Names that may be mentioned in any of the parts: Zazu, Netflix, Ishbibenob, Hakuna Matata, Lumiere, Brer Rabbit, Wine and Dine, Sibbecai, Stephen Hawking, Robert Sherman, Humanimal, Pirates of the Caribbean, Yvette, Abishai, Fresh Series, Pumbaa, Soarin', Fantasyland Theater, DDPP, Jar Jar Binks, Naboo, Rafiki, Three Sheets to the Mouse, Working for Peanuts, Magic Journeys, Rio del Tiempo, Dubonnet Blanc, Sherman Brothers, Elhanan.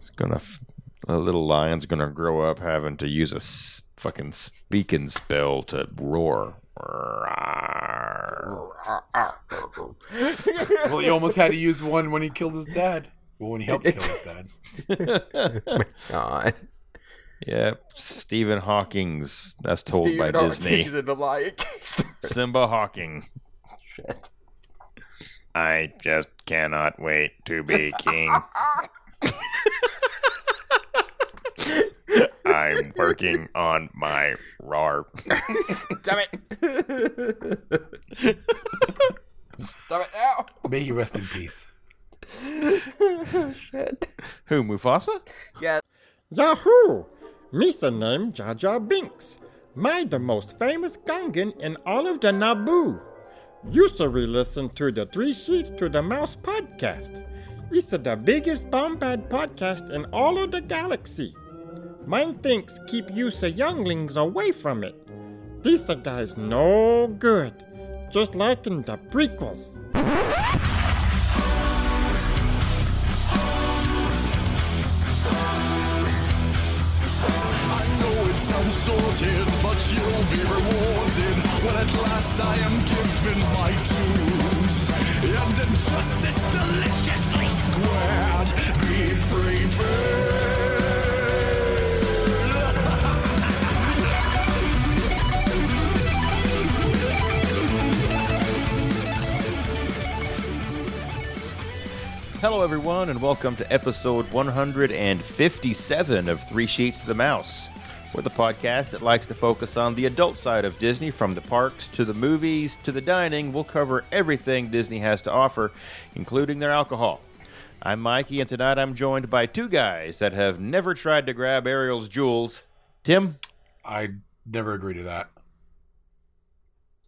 It's gonna, a little lion's gonna grow up having to use a fucking speaking spell to roar. Well, he almost had to use one when he killed his dad. Well, when he helped kill his dad. Oh my God. Yeah, Stephen Hawking's. That's told Stephen by Hawking's Disney. In the Lion King. Simba Hawking. Shit. I just cannot wait to be king. I'm working on my RAR. Damn it. Stop it now. May you rest in peace. Shit. Who, Mufasa? Yeah. Yahoo! Misa named Jar Jar Binks. My the most famous Gungan in all of the Naboo. Usually listen to the Three Sheets to the Mouse podcast. It's the biggest bombad podcast in all of the galaxy. Mine thinks keep you younglings away from it. These guys no good. Just like in the prequels. Sorted, but you'll be rewarded when at last I am given my dues. And injustice deliciously squared, be prepared. Hello, everyone, and welcome to episode 157 of Three Sheets to the Mouse. We're the podcast that likes to focus on the adult side of Disney, from the parks to the movies to the dining. We'll cover everything Disney has to offer, including their alcohol. I'm Mikey, and tonight I'm joined by two guys that have never tried to grab Ariel's jewels. Tim? I never agree to that.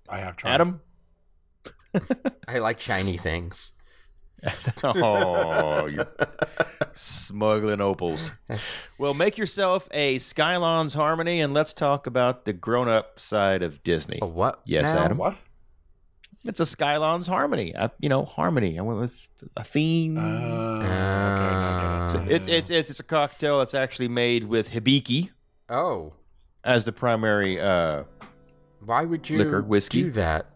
I have tried. Adam? I like shiny things. Oh, you're smuggling opals. Well, make yourself a Skylon's Harmony, and let's talk about the grown-up side of Disney. A what? Yes, now? Adam. What? It's a Skylon's Harmony. Harmony. I went with a theme. Okay. So it's a cocktail that's actually made with Hibiki. Oh. As the primary why would you liquor whiskey. Do that?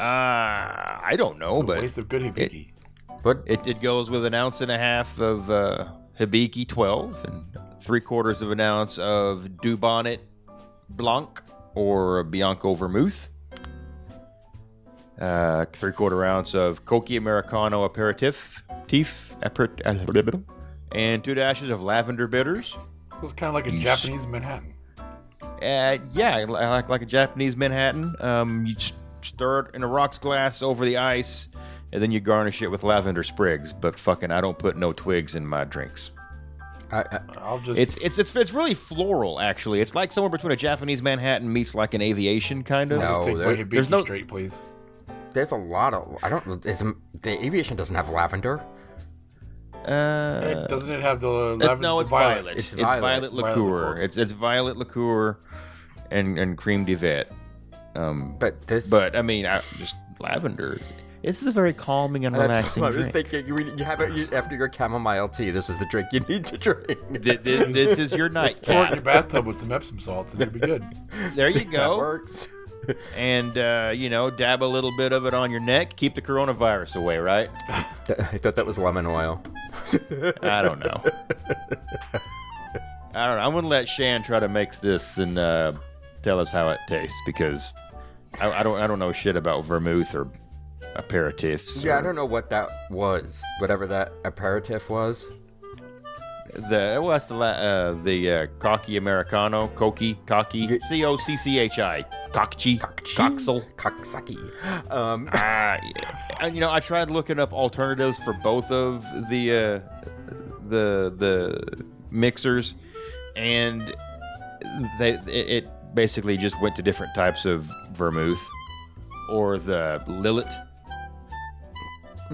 I don't know, but it's a waste of good Hibiki. It goes with an 1.5 ounces of Hibiki 12 and 3/4 ounces of Dubonnet Blanc or Bianco Vermouth, 3/4 ounce of Cocchi Americano aperitif, and 2 dashes of lavender bitters. So it's kind of like a Japanese Manhattan. Yeah, like a Japanese Manhattan. You just stir it in a rocks glass over the ice, and then you garnish it with lavender sprigs. But fucking, I don't put no twigs in my drinks. I'll just... It's really floral, actually. It's like somewhere between a Japanese Manhattan meets like an aviation kind of. No, there's no straight, please. There's a lot of the aviation doesn't have lavender. Doesn't it have the lavender? No, it's violet. It's violet liqueur. It's violet liqueur and crème de Yvette. Just lavender. This is a very calming and relaxing drink. I was thinking, you have it after your chamomile tea. This is the drink you need to drink. This is your night. Pour it in your bathtub with some Epsom salts, and you'll be good. There you go. That works. And dab a little bit of it on your neck. Keep the coronavirus away, right? I thought that was lemon oil. I don't know. I'm gonna let Shan try to mix this and tell us how it tastes, because I don't know shit about vermouth or aperitifs. Yeah, I don't know what that was. Whatever that aperitif was. That's the Cocchi Americano, Cocchi, Cocchi, Coxel, Coxsaki. And I tried looking up alternatives for both of the mixers, and it basically just went to different types of vermouth or the Lillet.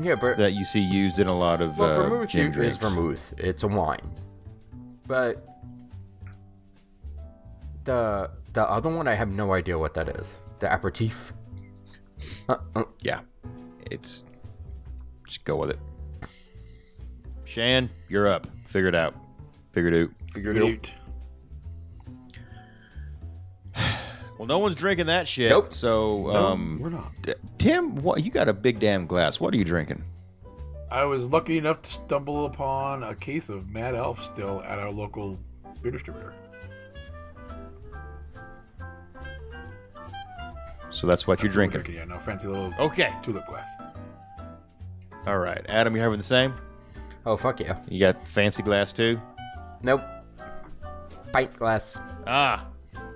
Yeah, but that you see used in a lot of vermouth gin drinks. Vermouth. It's a wine. But the other one, I have no idea what that is. The aperitif. Yeah, it's just go with it. Shan, you're up. Figure it out. Figure it out. Well, no one's drinking that shit. Nope. So, we're not. Tim, what, you got a big damn glass. What are you drinking? I was lucky enough to stumble upon a case of Mad Elf still at our local beer distributor. So that's what you're drinking. Yeah, no fancy little tulip glass. All right. Adam, you having the same? Oh, fuck yeah. You got fancy glass too? Nope. Pint glass. Ah.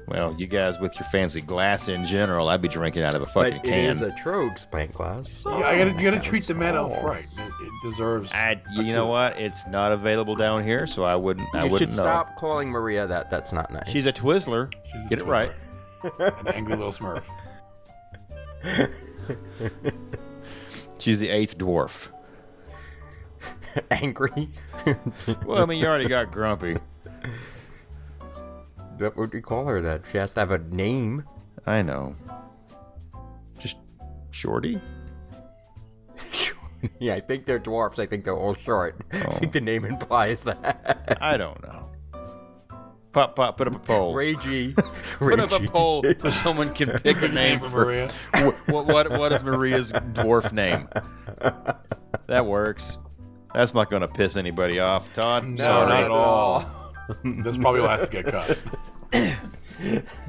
Well, you guys with your fancy glass in general, I'd be drinking out of a fucking can. It is a Troegs pint glass. Yeah, you gotta treat the Mad Elf right. It deserves. You know what? It's not available down here, so I wouldn't. You should stop calling Maria that. That's not nice. She's a Twizzler. Get it right. An angry little Smurf. She's the eighth dwarf. Angry. Well, I mean, you already got grumpy. What would you call her that? She has to have a name. I know. Just Shorty? Yeah, I think they're dwarfs. I think they're all short. Oh. I think the name implies that. I don't know. Put up a poll. Reggie. Put up a poll if someone can pick a name for Maria. What is Maria's dwarf name? That works. That's not going to piss anybody off. Todd? No, not at all. This probably will have to get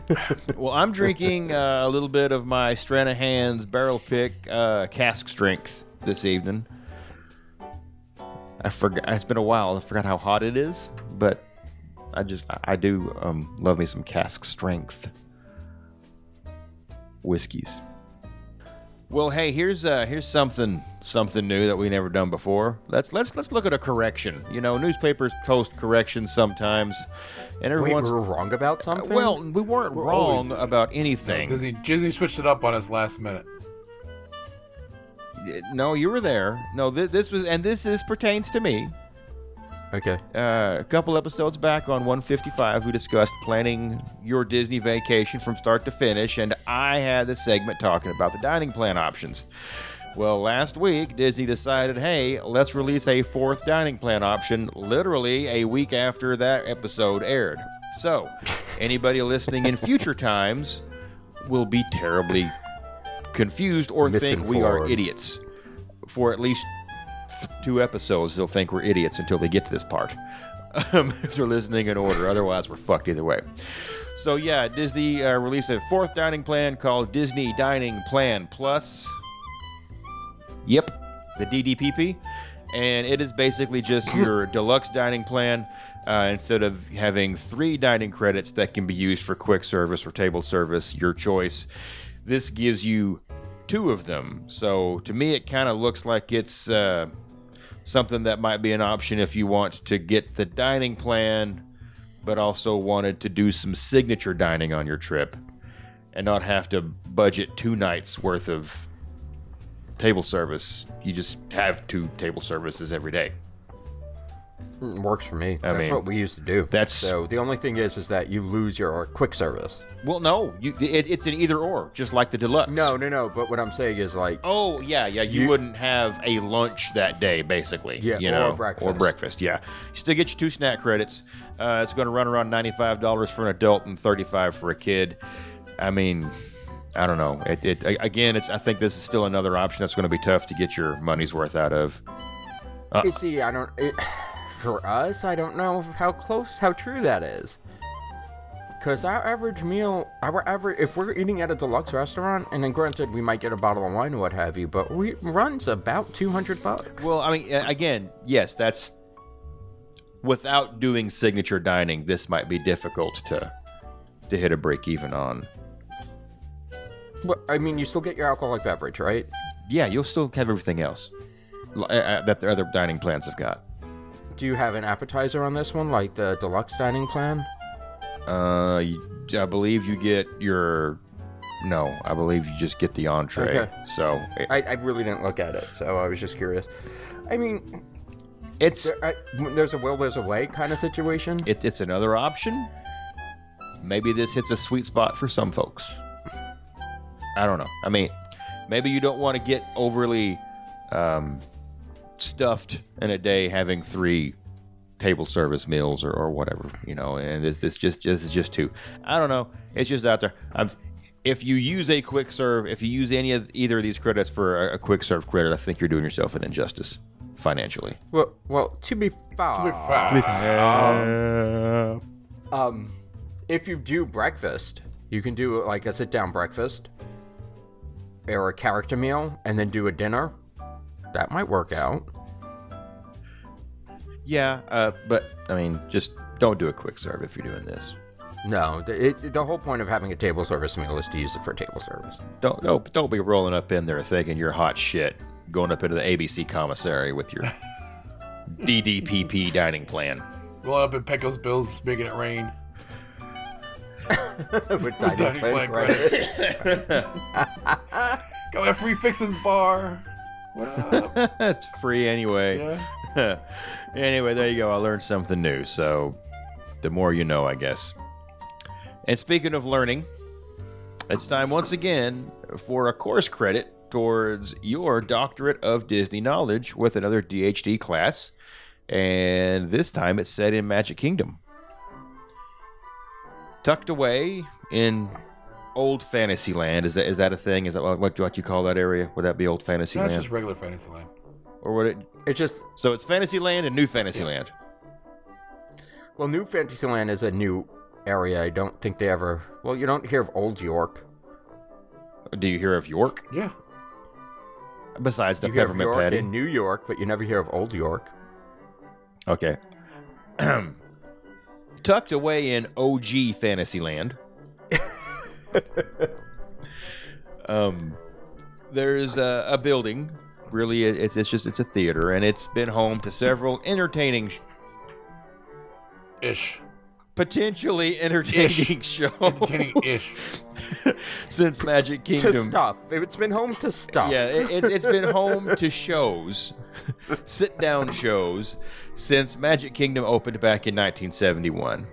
cut. Well, I'm drinking a little bit of my Stranahan's barrel pick cask strength this evening. I forgot. It's been a while. I forgot how hot it is, but I do love me some cask strength whiskeys. Well, hey, here's something new that we never done before. Let's look at a correction. You know, newspapers post corrections sometimes, and everyone's we were wrong about something. Well, we're wrong about anything. Disney switched it up on us last minute. No, you were there. No, this pertains to me. Okay. A couple episodes back on 155, we discussed planning your Disney vacation from start to finish, and I had the segment talking about the dining plan options. Well, last week, Disney decided, hey, let's release a fourth dining plan option literally a week after that episode aired. So, anybody listening in future times will be terribly confused or think we are idiots for at least two episodes. They'll think we're idiots until they get to this part. If they're listening in order, otherwise we're fucked either way. So yeah, Disney released a fourth dining plan called Disney Dining Plan Plus. Yep, the DDPP, and it is basically just your deluxe dining plan. Instead of having 3 dining credits that can be used for quick service or table service, your choice, this gives you 2 of them. So to me, it kind of looks like it's something that might be an option if you want to get the dining plan, but also wanted to do some signature dining on your trip and not have to budget 2 nights worth of table service. You just have 2 table services every day. It works for me. That's what we used to do. So the only thing is that you lose your quick service. Well, no, it's an either or, just like the deluxe. No. But what I'm saying is like, oh yeah, you wouldn't have a lunch that day, basically. Yeah, or breakfast. Yeah, you still get your 2 snack credits. It's going to run around $95 for an adult and $35 for a kid. I mean, I don't know. I think this is still another option that's going to be tough to get your money's worth out of. You see, I don't. For us, I don't know how true that is. Because if we're eating at a deluxe restaurant, and then granted, we might get a bottle of wine or what have you, but it runs about $200. Well, I mean, again, yes, that's without doing signature dining, this might be difficult to hit a break even on. But, I mean, you still get your alcoholic beverage, right? Yeah, you'll still have everything else that the other dining plans have got. Do you have an appetizer on this one, like the deluxe dining plan? I believe you get I believe you just get the entree. Okay. So I really didn't look at it, so I was just curious. I mean, it's there's a will, there's a way kind of situation. It's another option. Maybe this hits a sweet spot for some folks. I don't know. I mean, maybe you don't want to get overly stuffed in a day having three table service meals or whatever, you know, and it's just two. I don't know. It's just out there. If you use a quick serve, if you use either of these credits for a quick serve credit, I think you're doing yourself an injustice financially. Well, to be fair. If you do breakfast, you can do like a sit-down breakfast or a character meal and then do a dinner. That might work out. Yeah, but, I mean, just don't do a quick serve if you're doing this. No, the whole point of having a table service meal is to use it for table service. Don't be rolling up in there thinking you're hot shit, going up into the ABC commissary with your DDPP dining plan. Rolling up in Pecos Bills, making it rain. With dining plan credit. Got my free fixings bar. It's free anyway. Yeah. Anyway, there you go. I learned something new, so the more you know, I guess. And speaking of learning, it's time once again for a course credit towards your Doctorate of Disney Knowledge with another DHD class. And this time it's set in Magic Kingdom. Tucked away in Old Fantasyland. Is that a thing? Is that what you call that area? Would that be Old Fantasyland? No, it's just regular Fantasyland. Or would it... It's just... So it's Fantasyland and New Fantasyland. Yeah. Well, New Fantasyland is a new... area. I don't think they ever... Well, you don't hear of Old York. Do you hear of York? Yeah. Besides the you peppermint hear of York patty. In New York, but you never hear of Old York. Okay. Tucked away in OG Fantasyland. There's a building. Really, it's just a theater, and it's been home to several entertaining... Potentially entertaining shows. Entertaining-ish. Since Magic Kingdom. To stuff. It's been home to stuff. Yeah, it's been home to shows, sit-down shows, since Magic Kingdom opened back in 1971.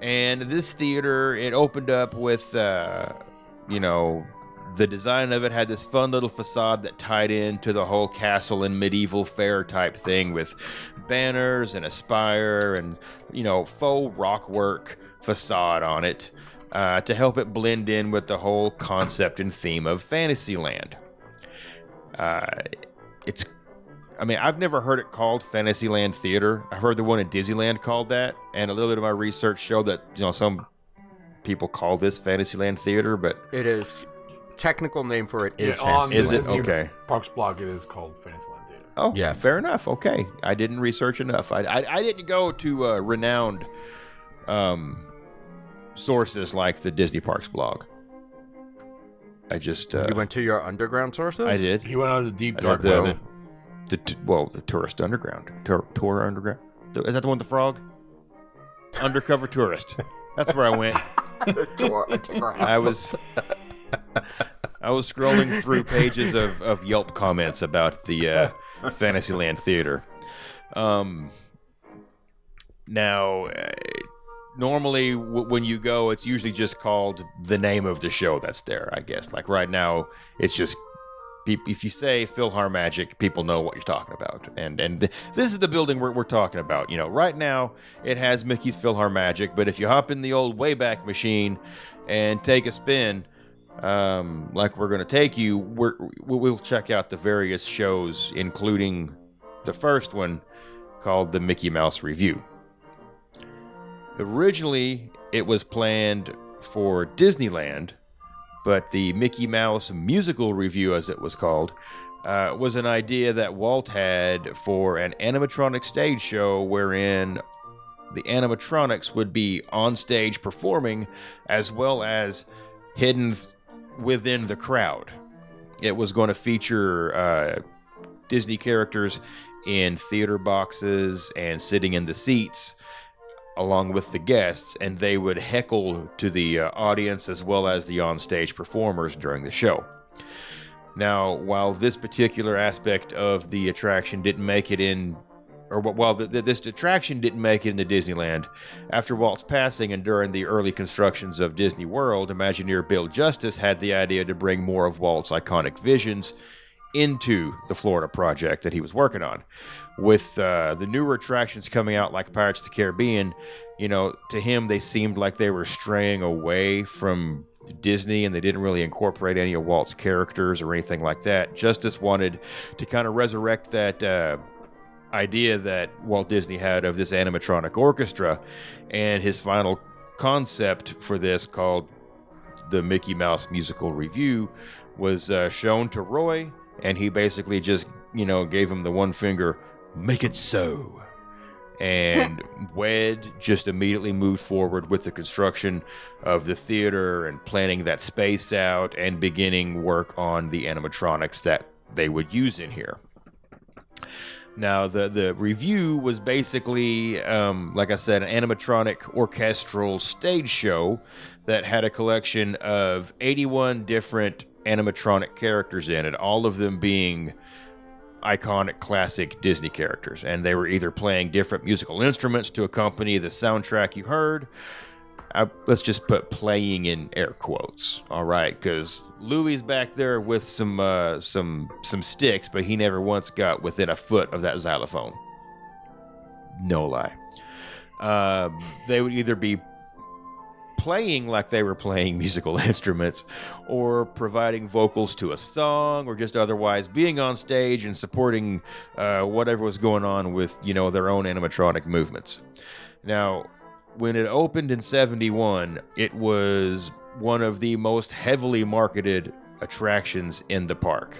And this theater, it opened up with, the design of it had this fun little facade that tied into the whole castle and medieval fair type thing with banners and a spire and, faux rockwork facade on it to help it blend in with the whole concept and theme of Fantasyland. I've never heard it called Fantasyland Theater. I've heard the one in Disneyland called that, and a little bit of my research showed that, some people call this Fantasyland Theater, but... It is... Technical name for it is Fantasyland. Is it? Okay. Parks blog, it is called Fantasyland Theater. Oh, yeah. Fair enough. Okay. I didn't research enough. I didn't go to renowned sources like the Disney Parks blog. I just... you went to your underground sources? I did. You went on the deep dark web. The tourist underground. Tour underground. Is that the one with the frog? Undercover tourist. That's where I went. Tour underground. I was scrolling through pages of Yelp comments about the Fantasyland Theater. Normally when you go, it's usually just called the name of the show that's there, I guess. Like right now, it's just, if you say PhilharMagic, people know what you're talking about. And this is the building we're talking about. Right now, it has Mickey's PhilharMagic, but if you hop in the old Wayback Machine and take a spin... like we're going to take you, we'll check out the various shows, including the first one called the Mickey Mouse Review. Originally, it was planned for Disneyland, but the Mickey Mouse Musical Review, as it was called, was an idea that Walt had for an animatronic stage show wherein the animatronics would be on stage performing as well as hidden... within the crowd. It was going to feature Disney characters in theater boxes and sitting in the seats along with the guests, and they would heckle to the audience as well as the onstage performers during the show. Now, while this particular aspect of the attraction didn't make it in, or while this attraction didn't make it into Disneyland, after Walt's passing and during the early constructions of Disney World, Imagineer Bill Justice had the idea to bring more of Walt's iconic visions into the Florida project that he was working on. With the newer attractions coming out, like Pirates of the Caribbean, you know, to him, they seemed like they were straying away from Disney, and they didn't really incorporate any of Walt's characters or anything like that. Justice wanted to kind of resurrect that idea that Walt Disney had of this animatronic orchestra, and his final concept for this, called the Mickey Mouse Musical Revue, was shown to Roy, and he basically just, you know, gave him the one finger, make it so. And Wed just immediately moved forward with the construction of the theater and planning that space out and beginning work on the animatronics that they would use in here. Now, the review was basically, like I said, an animatronic orchestral stage show that had a collection of 81 different animatronic characters in it, all of them being iconic classic Disney characters, and they were either playing different musical instruments to accompany the soundtrack you heard. Let's just put playing in air quotes, all right, because Louie's back there with some sticks, but he never once got within a foot of that xylophone. No lie. They would either be playing like they were playing musical instruments, or providing vocals to a song, or just otherwise being on stage and supporting whatever was going on with, you know, their own animatronic movements. Now, when it opened in 71, it was one of the most heavily marketed attractions in the park.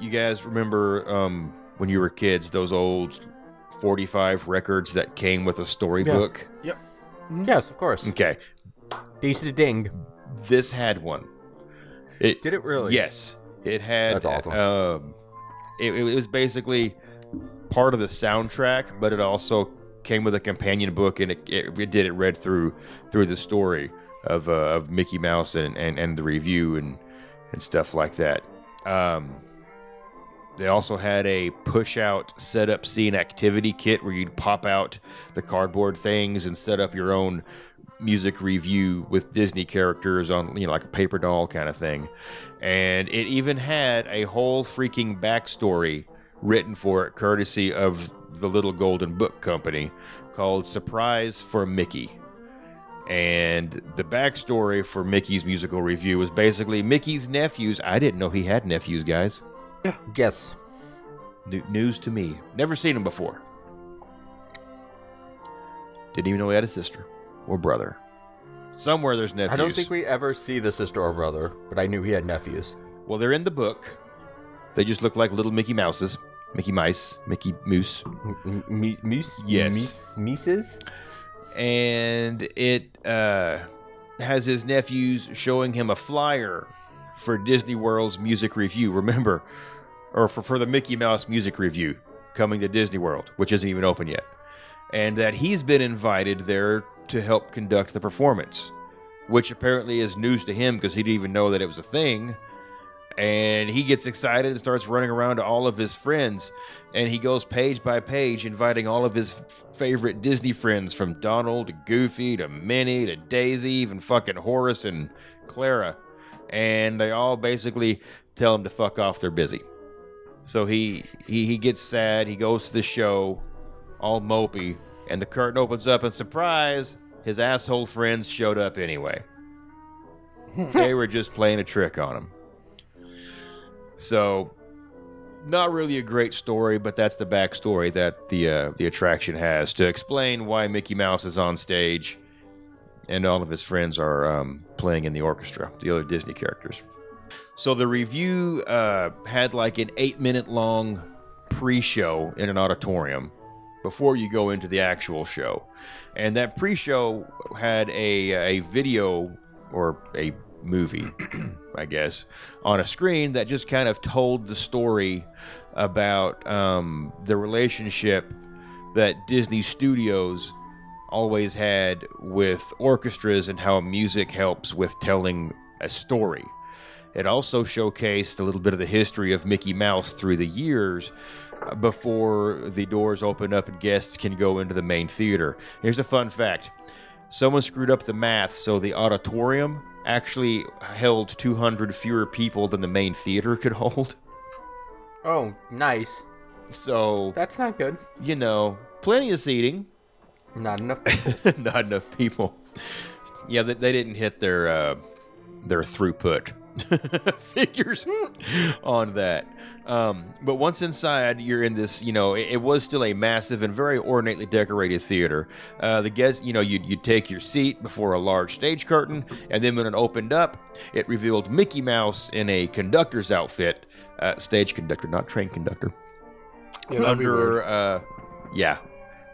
You guys remember when you were kids, those old 45 records that came with a storybook? Yeah. Yep. Yes, of course. Okay. They used to ding. This had one. Did it really? Yes. It had. That's awesome. It was basically part of the soundtrack, but it also came with a companion book, and it read through the story of Mickey Mouse and the review and stuff like that. They also had a push-out setup scene activity kit where you'd pop out the cardboard things and set up your own music review with Disney characters on, you know, like a paper doll kind of thing. And it even had a whole freaking backstory written for it, courtesy of the Little Golden Book Company, called Surprise for Mickey. And the backstory for Mickey's Musical Revue was basically Mickey's nephews. I didn't know he had nephews, guys. Yeah. Yes. News to me. Never seen him before. Didn't even know he had a sister or brother. Somewhere there's nephews. I don't think we ever see the sister or brother, but I knew he had nephews. Well, they're in the book. They just look like little Mickey Mouses. Mickey Mice. Mickey Moose. Moose? Yes. Mises? And it has his nephews showing him a flyer for Disney World's Music Revue, remember, or for the Mickey Mouse Music Revue coming to Disney World, which isn't even open yet, and that he's been invited there to help conduct the performance, which apparently is news to him because he didn't even know that it was a thing. And he gets excited and starts running around to all of his friends, and he goes page by page inviting all of his favorite Disney friends, from Donald to Goofy to Minnie to Daisy, even fucking Horace and Clara. And they all basically tell him to fuck off, they're busy. So he gets sad, he goes to the show, all mopey, and the curtain opens up, and surprise, his asshole friends showed up anyway. They were just playing a trick on him. So, not really a great story, but that's the backstory that the attraction has to explain why Mickey Mouse is on stage, and all of his friends are playing in the orchestra, the other Disney characters. So the review had like an 8-minute-long pre-show in an auditorium before you go into the actual show. And that pre-show had a video, or a movie, I guess, on a screen that just kind of told the story about the relationship that Disney Studios always had with orchestras and how music helps with telling a story. It also showcased a little bit of the history of Mickey Mouse through the years before the doors open up and guests can go into the main theater. Here's a fun fact. Someone screwed up the math, so the auditorium actually held 200 fewer people than the main theater could hold. Oh, nice. So... that's not good. You know, plenty of seating. Not enough people. Not enough people. Yeah, they didn't hit their throughput figures on that. But once inside, you're in this, you know, it was still a massive and very ornately decorated theater. The guests, you know, you'd take your seat before a large stage curtain, and then when it opened up, it revealed Mickey Mouse in a conductor's outfit. Stage conductor, not train conductor. Yeah,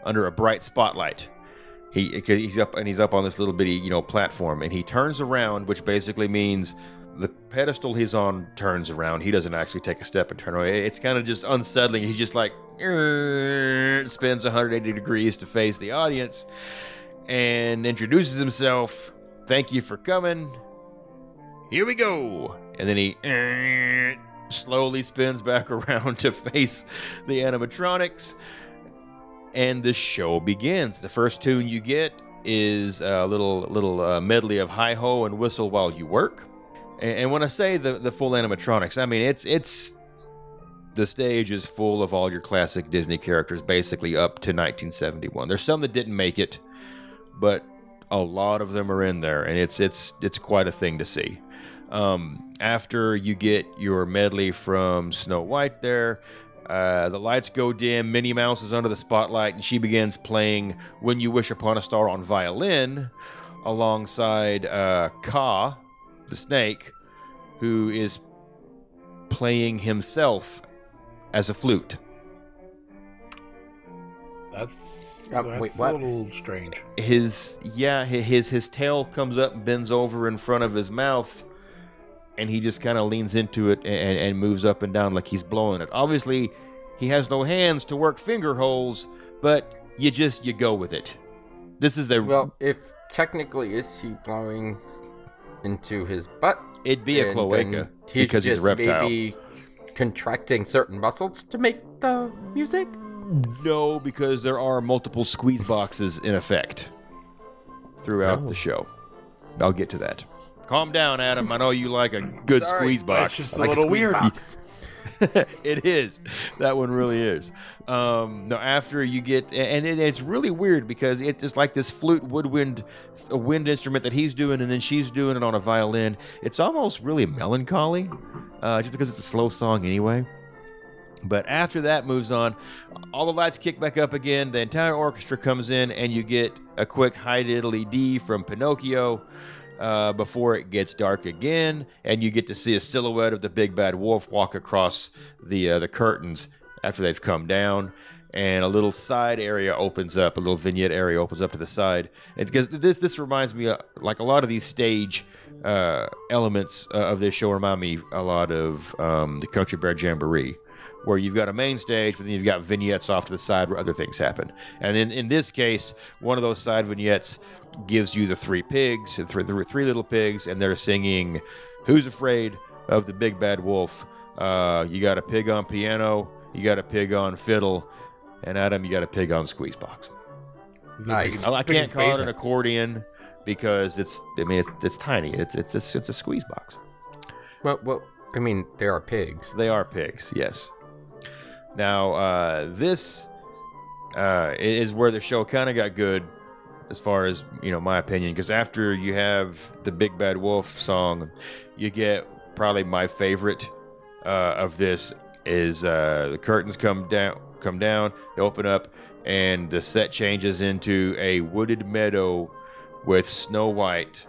under a bright spotlight. He's up on this little bitty, you know, platform, and he turns around, which basically means the pedestal he's on turns around. He doesn't actually take a step and turn around. It's kind of just unsettling. He's just like, spins 180 degrees to face the audience and introduces himself. Thank you for coming. Here we go. And then he slowly spins back around to face the animatronics. And the show begins. The first tune you get is a little medley of Hi-Ho and Whistle While You Work. And when I say the full animatronics, I mean, it's the stage is full of all your classic Disney characters, basically up to 1971. There's some that didn't make it, but a lot of them are in there, and it's quite a thing to see. After you get your medley from Snow White there, the lights go dim, Minnie Mouse is under the spotlight, and she begins playing When You Wish Upon a Star on violin alongside Kaa, the snake, who is playing himself as a flute. That's a little strange. His tail comes up and bends over in front of his mouth, and he just kind of leans into it and moves up and down like he's blowing it. Obviously, he has no hands to work finger holes, but you go with it. This is the... well, if technically is she blowing into his butt? It'd be a cloaca because he's a reptile. Maybe contracting certain muscles to make the music? No, because there are multiple squeeze boxes in effect throughout the show. I'll get to that. Calm down, Adam. I know you like a good squeeze box. It's just like a little weird box. It is. That one really is. No, after you get, and it's really weird because it's just like this flute woodwind, a wind instrument that he's doing, and then she's doing it on a violin. It's almost really melancholy, just because it's a slow song anyway. But after that moves on, all the lights kick back up again. The entire orchestra comes in, and you get a quick high diddly D from Pinocchio. Before it gets dark again, and you get to see a silhouette of the big bad wolf walk across the curtains after they've come down, and a little side area opens up, a little vignette area opens up to the side. It's because this reminds me, like a lot of these stage elements of this show remind me a lot of the Country Bear Jamboree, where you've got a main stage, but then you've got vignettes off to the side where other things happen. And then in this case, one of those side vignettes gives you the three pigs, and three little pigs, and they're singing Who's Afraid of the Big Bad Wolf? You got a pig on piano, you got a pig on fiddle, and Adam, you got a pig on squeeze box. Nice. I can't call it an accordion because it's tiny. It's a squeeze box. Well, I mean, they are pigs. They are pigs, yes. Now, this is where the show kind of got good, as far as, you know, my opinion. Because after you have the Big Bad Wolf song, you get probably my favorite of this is the curtains come down, they open up, and the set changes into a wooded meadow with Snow White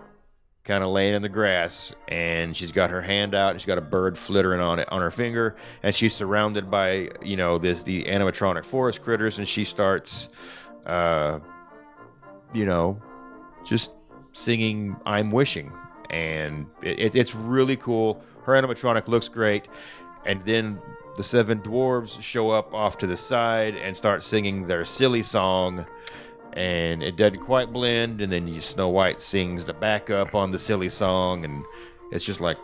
kind of laying in the grass, and she's got her hand out, and she's got a bird flittering on it on her finger, and she's surrounded by, you know, the animatronic forest critters, and she starts, you know, just singing I'm Wishing, and it's really cool. Her animatronic looks great, and then the seven dwarves show up off to the side and start singing their silly song, and it doesn't quite blend, and then Snow White sings the backup on the silly song, and it's just like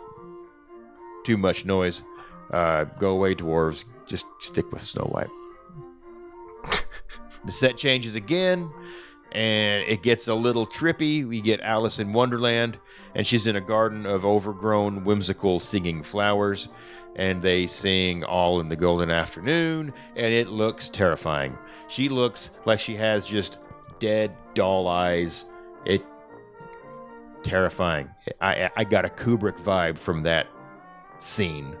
too much noise. Go away, dwarves. Just stick with Snow White. The set changes again, and it gets a little trippy. We get Alice in Wonderland, and she's in a garden of overgrown, whimsical, singing flowers, and they sing All in the Golden Afternoon, and it looks terrifying. She looks like she has just dead doll eyes. It terrifying. I got a Kubrick vibe from that scene.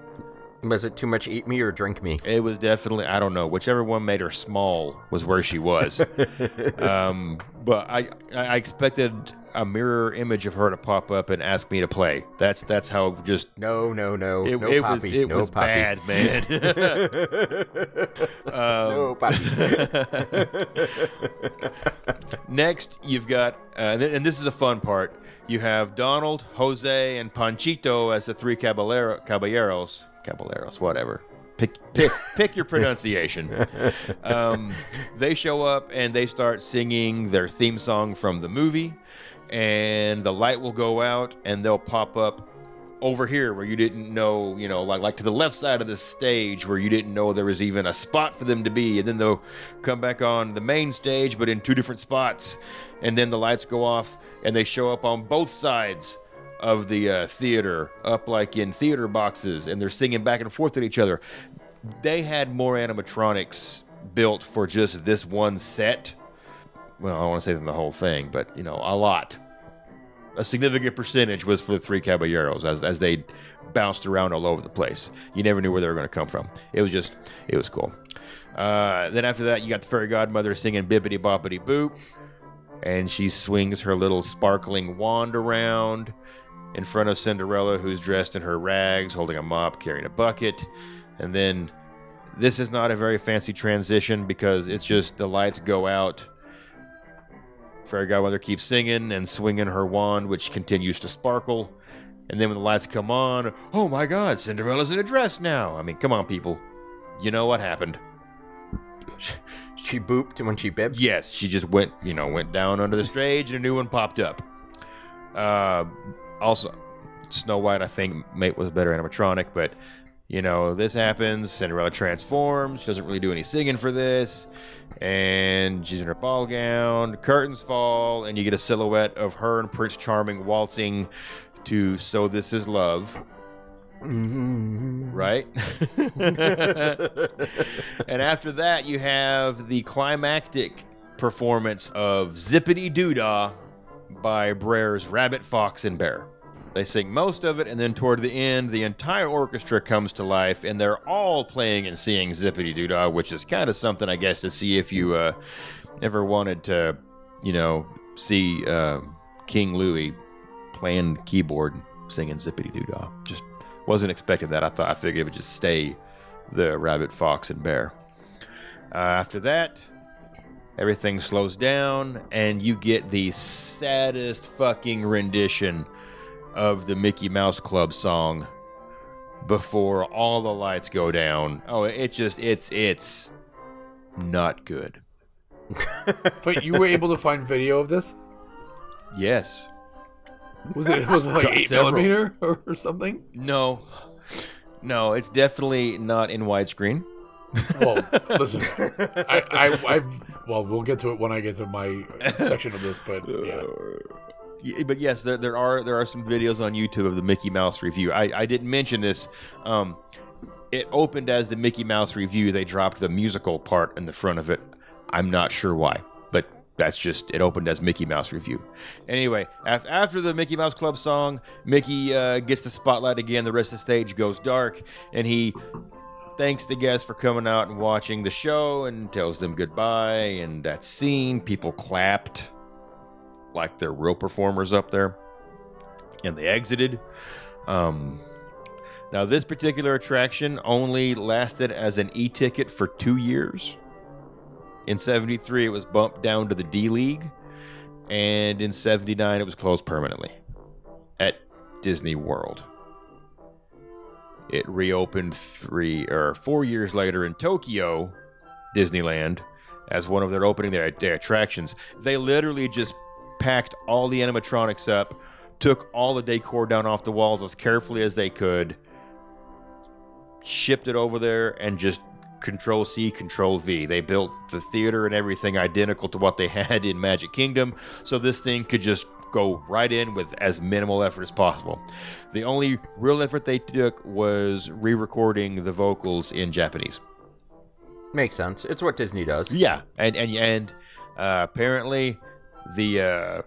Was it too much eat me or drink me? It was definitely, I don't know, whichever one made her small was where she was. But I expected a mirror image of her to pop up and ask me to play. That's how just... No. It was Poppy. Bad, man. No, Poppy. Next, you've got, and this is a fun part, you have Donald, Jose, and Panchito as the three caballeros. Caballeros, whatever. Pick your pronunciation. They show up and they start singing their theme song from the movie, and the light will go out and they'll pop up over here where you didn't know, you know, like to the left side of the stage where you didn't know there was even a spot for them to be, and then they'll come back on the main stage but in two different spots, and then the lights go off and they show up on both sides of the theater, up like in theater boxes, and they're singing back and forth at each other. They had more animatronics built for just this one set. Well, I don't want to say the whole thing, but, you know, a lot. A significant percentage was for the three caballeros as they bounced around all over the place. You never knew where they were going to come from. It was cool. Then after that, you got the fairy godmother singing Bippity Boppity Boop, and she swings her little sparkling wand around in front of Cinderella, who's dressed in her rags, holding a mop, carrying a bucket. And then this is not a very fancy transition because it's just the lights go out. Fairy Godmother keeps singing and swinging her wand, which continues to sparkle. And then when the lights come on, oh my God, Cinderella's in a dress now. I mean, come on, people. You know what happened. She booped when she bibbed? Yes, she just went down under the stage and a new one popped up. Also, Snow White, I think, was better animatronic, but, you know, this happens. Cinderella transforms. She doesn't really do any singing for this. And she's in her ball gown. Curtains fall, and you get a silhouette of her and Prince Charming waltzing to So This Is Love. Mm-hmm. Right? And after that, you have the climactic performance of Zippity Doodah by Brer's Rabbit, Fox, and Bear. They sing most of it, and then toward the end, the entire orchestra comes to life, and they're all playing and singing Zippity Doodah, which is kind of something, I guess, to see if you ever wanted to, you know, see King Louie playing keyboard and singing Zippity Doodah. Just wasn't expecting that. I figured it would just stay the Rabbit, Fox, and Bear. After that, everything slows down, and you get the saddest fucking rendition of the Mickey Mouse Club song before all the lights go down. Oh, it's not good. But you were able to find video of this? Yes. Was it like 8mm or something? No, it's definitely not in widescreen. Well, listen, we'll get to it when I get to my section of this, but yeah. But yes, there are some videos on YouTube of the Mickey Mouse review. I didn't mention this. It opened as the Mickey Mouse review. They dropped the musical part in the front of it. I'm not sure why, but that's just, it opened as Mickey Mouse review. Anyway, after the Mickey Mouse Club song, Mickey gets the spotlight again. The rest of the stage goes dark, and he thanks the guests for coming out and watching the show and tells them goodbye. And that scene, people clapped like they're real performers up there, and they exited. Now, this particular attraction only lasted as an e-ticket for 2 years. In 1973, it was bumped down to the D League, and in 1979, it was closed permanently at Disney World. It reopened 4 years later in Tokyo, Disneyland, as one of their opening day attractions. They literally just packed all the animatronics up, took all the decor down off the walls as carefully as they could, shipped it over there, and just Control-C, Control-V. They built the theater and everything identical to what they had in Magic Kingdom, so this thing could just go right in with as minimal effort as possible. The only real effort they took was re-recording the vocals in Japanese. Makes sense. It's what Disney does. Yeah, and apparently the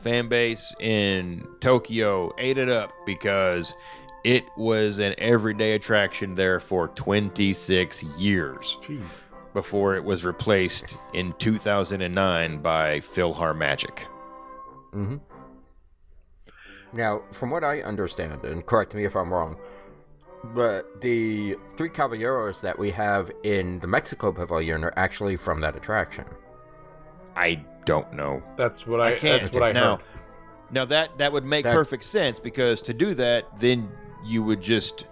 fan base in Tokyo ate it up because it was an everyday attraction there for 26 years. Jeez. Before it was replaced in 2009 by PhilharMagic. Mm-hmm. Now, from what I understand, and correct me if I'm wrong, but the three caballeros that we have in the Mexico Pavilion are actually from that attraction. I don't know. That's what I can't. That's what I heard. Now that would make perfect sense, because to do that, then you would just,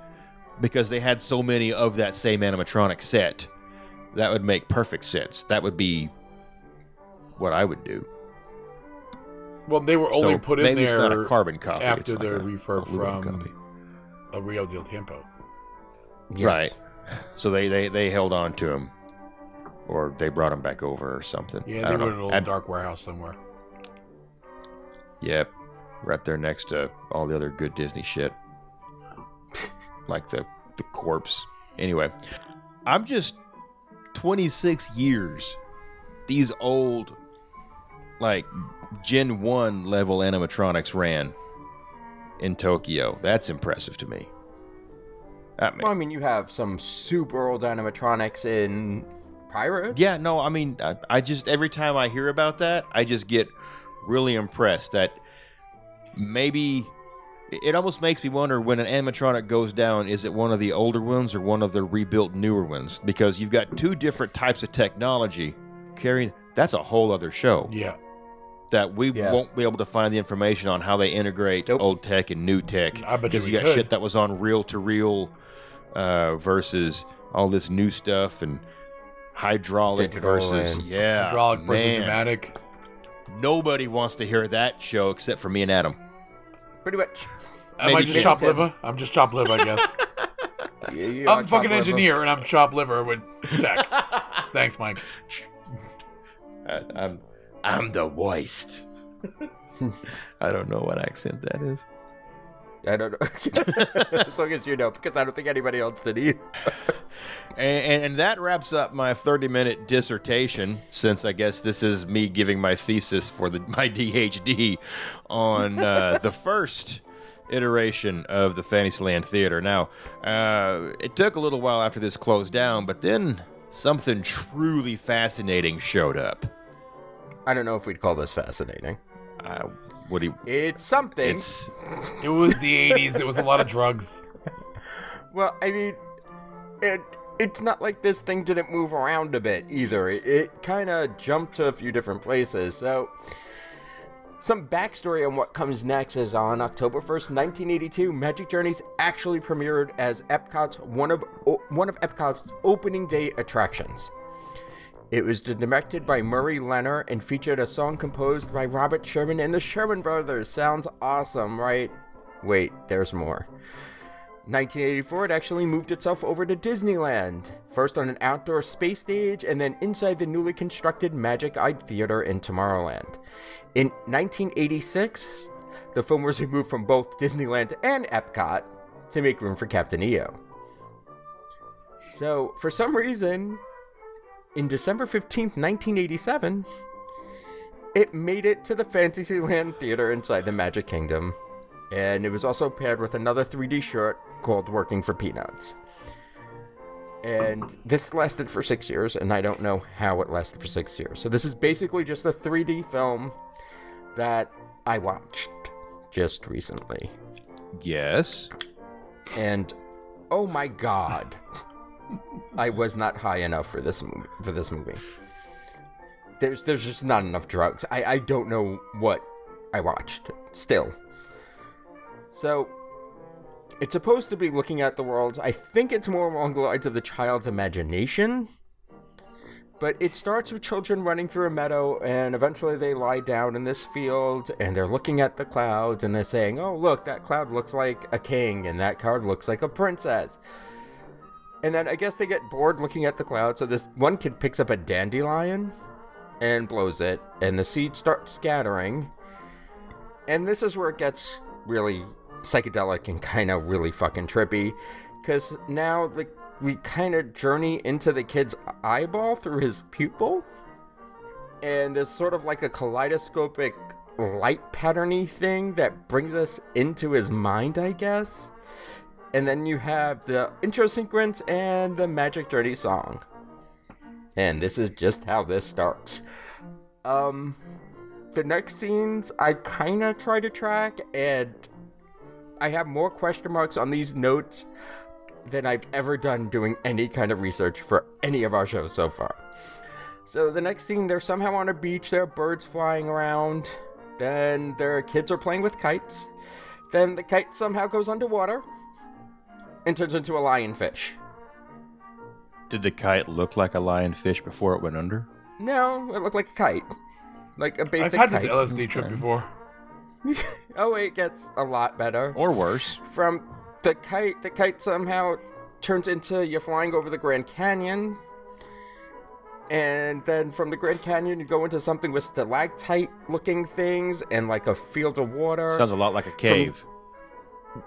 because they had so many of that same animatronic set, that would make perfect sense. That would be what I would do. Well, they were only put in there. Maybe it's not a carbon copy. After their refurb from a Rio del Tiempo. Yes. Right. So they held on to them, or they brought them back over or something. Yeah, they were in an old dark warehouse somewhere. Yep, right there next to all the other good Disney shit, like the corpse. Anyway, I'm just 26 years. These old, like Gen 1 level animatronics ran in Tokyo. That's impressive to me. Well, I mean, you have some super old animatronics in Pirates. Yeah, no, I mean, I just every time I hear about that, I just get really impressed that maybe it almost makes me wonder, when an animatronic goes down, is it one of the older ones or one of the rebuilt newer ones? Because you've got two different types of technology carrying. That's a whole other show. Yeah. That we won't be able to find the information on how they integrate old tech and new tech. I bet you got shit that was on reel-to-reel versus all this new stuff and hydraulic versus hydraulic versus pneumatic. Nobody wants to hear that show except for me and Adam. Pretty much. I'm just chopped liver, I guess. Yeah, I'm a fucking engineer, and I'm chopped liver with tech. Thanks, Mike. I'm the worst. I don't know what accent that is. I don't know. As long as you know, because I don't think anybody else did either. And that wraps up my 30-minute dissertation, since I guess this is me giving my thesis for my DHD on the first iteration of the Fantasyland Theater. Now, it took a little while after this closed down, but then something truly fascinating showed up. I don't know if we'd call this fascinating. It's something. It was the 80s. There was a lot of drugs. Well, I mean, it's not like this thing didn't move around a bit either. It kind of jumped to a few different places. So, some backstory on what comes next is on October 1st, 1982, Magic Journeys actually premiered as Epcot's one of Epcot's opening day attractions. It was directed by Murray Lerner and featured a song composed by Robert Sherman and the Sherman Brothers. Sounds awesome, right? Wait, there's more. 1984, it actually moved itself over to Disneyland, first on an outdoor space stage and then inside the newly constructed Magic Eye Theater in Tomorrowland. In 1986, the film was removed from both Disneyland and Epcot to make room for Captain EO. So, for some reason, in December 15th, 1987, it made it to the Fantasyland Theater inside the Magic Kingdom, and it was also paired with another 3D short called Working for Peanuts. And this lasted for 6 years, and I don't know how it lasted for 6 years. So this is basically just a 3D film that I watched just recently. Yes. And, oh my God. I was not high enough for this movie. There's just not enough drugs. I don't know what I watched still. So, it's supposed to be looking at the world. I think it's more along the lines of the child's imagination. But it starts with children running through a meadow, and eventually they lie down in this field, and they're looking at the clouds, and they're saying, oh, look, that cloud looks like a king, and that cloud looks like a princess. And then I guess they get bored looking at the clouds. So this one kid picks up a dandelion and blows it. And the seeds start scattering. And this is where it gets really psychedelic and kind of really fucking trippy. Because now we kind of journey into the kid's eyeball through his pupil. And there's sort of like a kaleidoscopic light patterny thing that brings us into his mind, I guess. And then you have the intro sequence and the Magic Journey song. And this is just how this starts. The next scenes I kind of try to track, and I have more question marks on these notes than I've ever done doing any kind of research for any of our shows so far. So the next scene, they're somehow on a beach, there are birds flying around, then their kids are playing with kites, then the kite somehow goes underwater and turns into a lionfish. Did the kite look like a lionfish before it went under? No, it looked like a kite. Like a basic kite. I've had this LSD trip before. Oh, it gets a lot better. Or worse. From the kite somehow turns into you're flying over the Grand Canyon. And then from the Grand Canyon, you go into something with stalactite-looking things and like a field of water. Sounds a lot like a cave.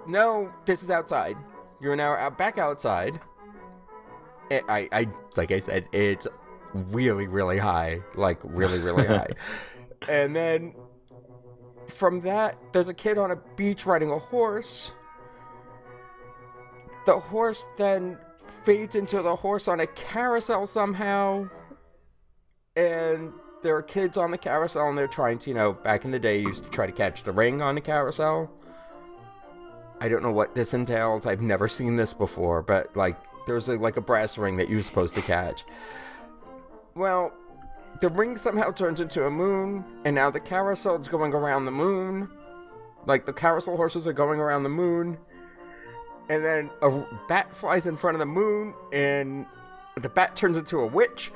No, this is outside. You're now back outside. I like I said, it's really, really high. Like, really, really high. And then from that, there's a kid on a beach riding a horse. The horse then fades into the horse on a carousel somehow. And there are kids on the carousel, and they're trying to, back in the day, used to try to catch the ring on the carousel. I don't know what this entails. I've never seen this before, but, there's a brass ring that you're supposed to catch. Well, the ring somehow turns into a moon, and now the carousel's going around the moon. The carousel horses are going around the moon. And then a bat flies in front of the moon, and the bat turns into a witch.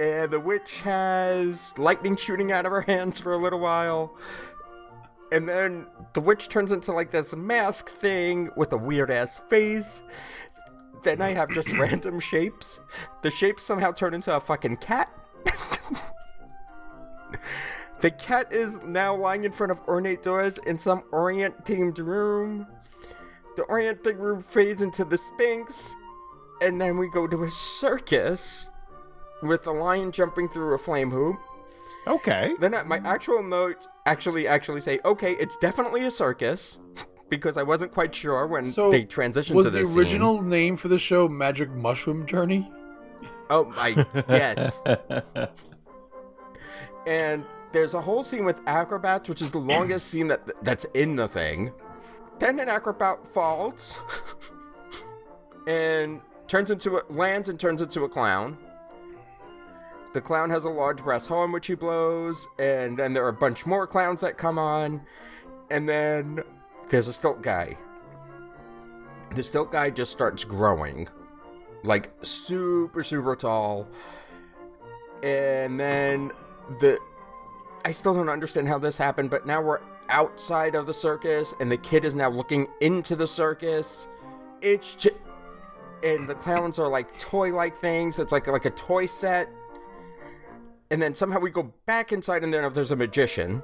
And the witch has lightning shooting out of her hands for a little while. And then the witch turns into, this mask thing with a weird-ass face. Then I have just random shapes. The shapes somehow turn into a fucking cat. The cat is now lying in front of ornate doors in some Orient-themed room. The Orient-themed room fades into the Sphinx. And then we go to a circus with a lion jumping through a flame hoop. Okay. Then my actual notes actually say, okay, it's definitely a circus, because I wasn't quite sure when they transitioned to this scene. Was the original name for the show Magic Mushroom Journey? Oh, my, yes. And there's a whole scene with acrobats, which is the longest scene that's in the thing. Then an acrobat falls and lands and turns into a clown. The clown has a large brass horn, which he blows, and then there are a bunch more clowns that come on, and then there's a stilt guy. The stilt guy just starts growing, super, super tall, and then I still don't understand how this happened, but now we're outside of the circus, and the kid is now looking into the circus. It's just... And the clowns are toy-like things. It's like a toy set. And then somehow we go back inside, and then there's a magician.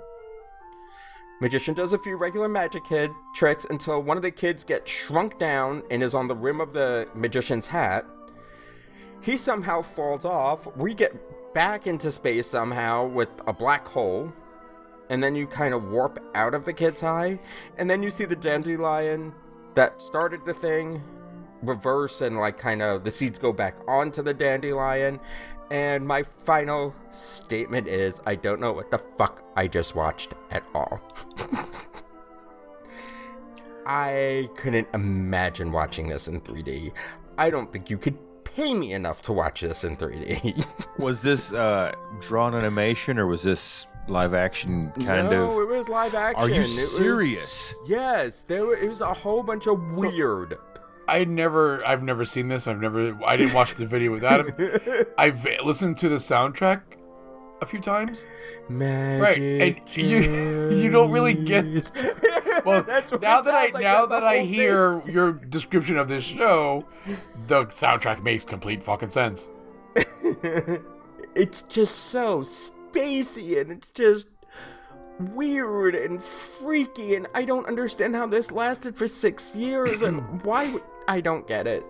Magician does a few regular magic kid tricks until one of the kids gets shrunk down and is on the rim of the magician's hat. He somehow falls off. We get back into space somehow with a black hole. And then you kind of warp out of the kid's eye. And then you see the dandelion that started the thing reverse, and the seeds go back onto the dandelion. And my final statement is, I don't know what the fuck I just watched at all. I couldn't imagine watching this in 3D. I don't think you could pay me enough to watch this in 3D. Was this drawn animation, or was this live action kind of? No, it was live action. Are you serious? Yes, it was a whole bunch of weird... I've never seen this. I didn't watch the video without it. I've listened to the soundtrack a few times. Magic Journeys. Right, and you don't really get Well, now that I hear your description of this show, the soundtrack makes complete fucking sense. It's just so spacey, and it's just weird and freaky, and I don't understand how this lasted for 6 years, and I don't get it.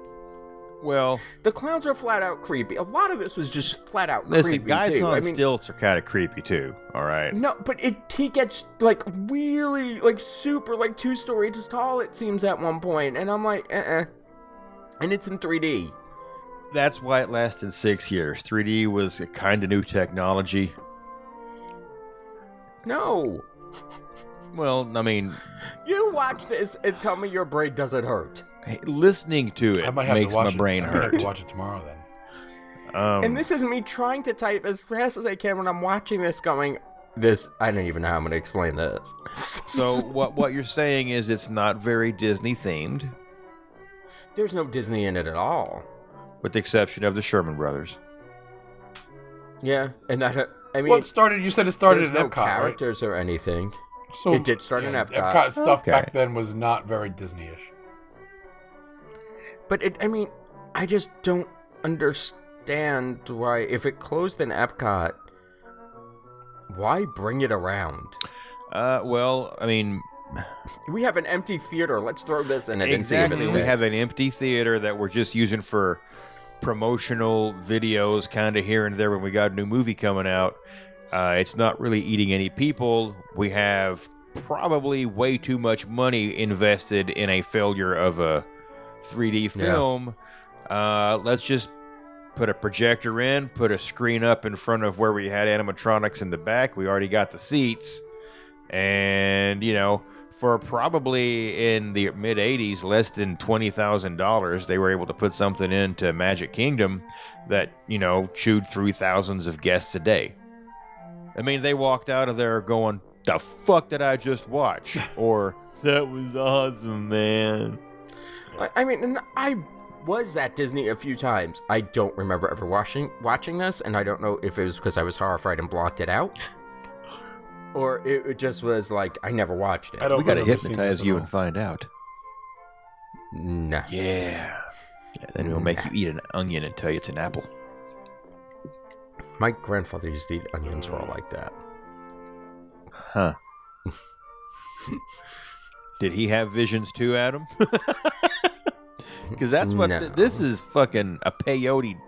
Well, the clowns are flat out creepy. A lot of this was just flat out creepy. Listen, guys on stilts are kind of creepy too. All right. No, but he gets like really like super like 2 stories tall. It seems at one point, and I'm like, and it's in 3D. That's why it lasted 6 years. 3D was a kind of new technology. No. Well, I mean, you watch this and tell me your brain doesn't hurt. Listening to it makes my brain hurt. I might have to watch it tomorrow then. And this is me trying to type as fast as I can when I'm watching this going, I don't even know how I'm going to explain this. So what you're saying is it's not very Disney themed. There's no Disney in it at all. With the exception of the Sherman Brothers. Yeah, and I mean... Well, it started in Epcot, characters right? or anything. So it did start in Epcot. Epcot stuff back then was not very Disney-ish. But I just don't understand why, if it closed in Epcot, why bring it around? We have an empty theater. Let's throw this in it. Exactly. We have an empty theater that we're just using for promotional videos, kind of here and there when we got a new movie coming out. It's not really eating any people. We have probably way too much money invested in a failure of a 3D film. Yeah. Let's just put a projector in, put a screen up in front of where we had animatronics in the back. We already got the seats, and for probably in the mid '80s, less than $20,000, they were able to put something into Magic Kingdom that chewed through thousands of guests a day. I mean, they walked out of there going, "The fuck did I just watch?" or "That was awesome, man." I mean, and I was at Disney a few times. I don't remember ever watching this, and I don't know if it was because I was horrified and blocked it out, or it just was like I never watched it. We gotta hypnotize you and find out. Nah. Yeah. Then we'll make you eat an onion and tell you it's an apple. My grandfather used to eat onions raw like that. Huh. Did he have visions too, Adam? Because that's what this is, fucking a peyote.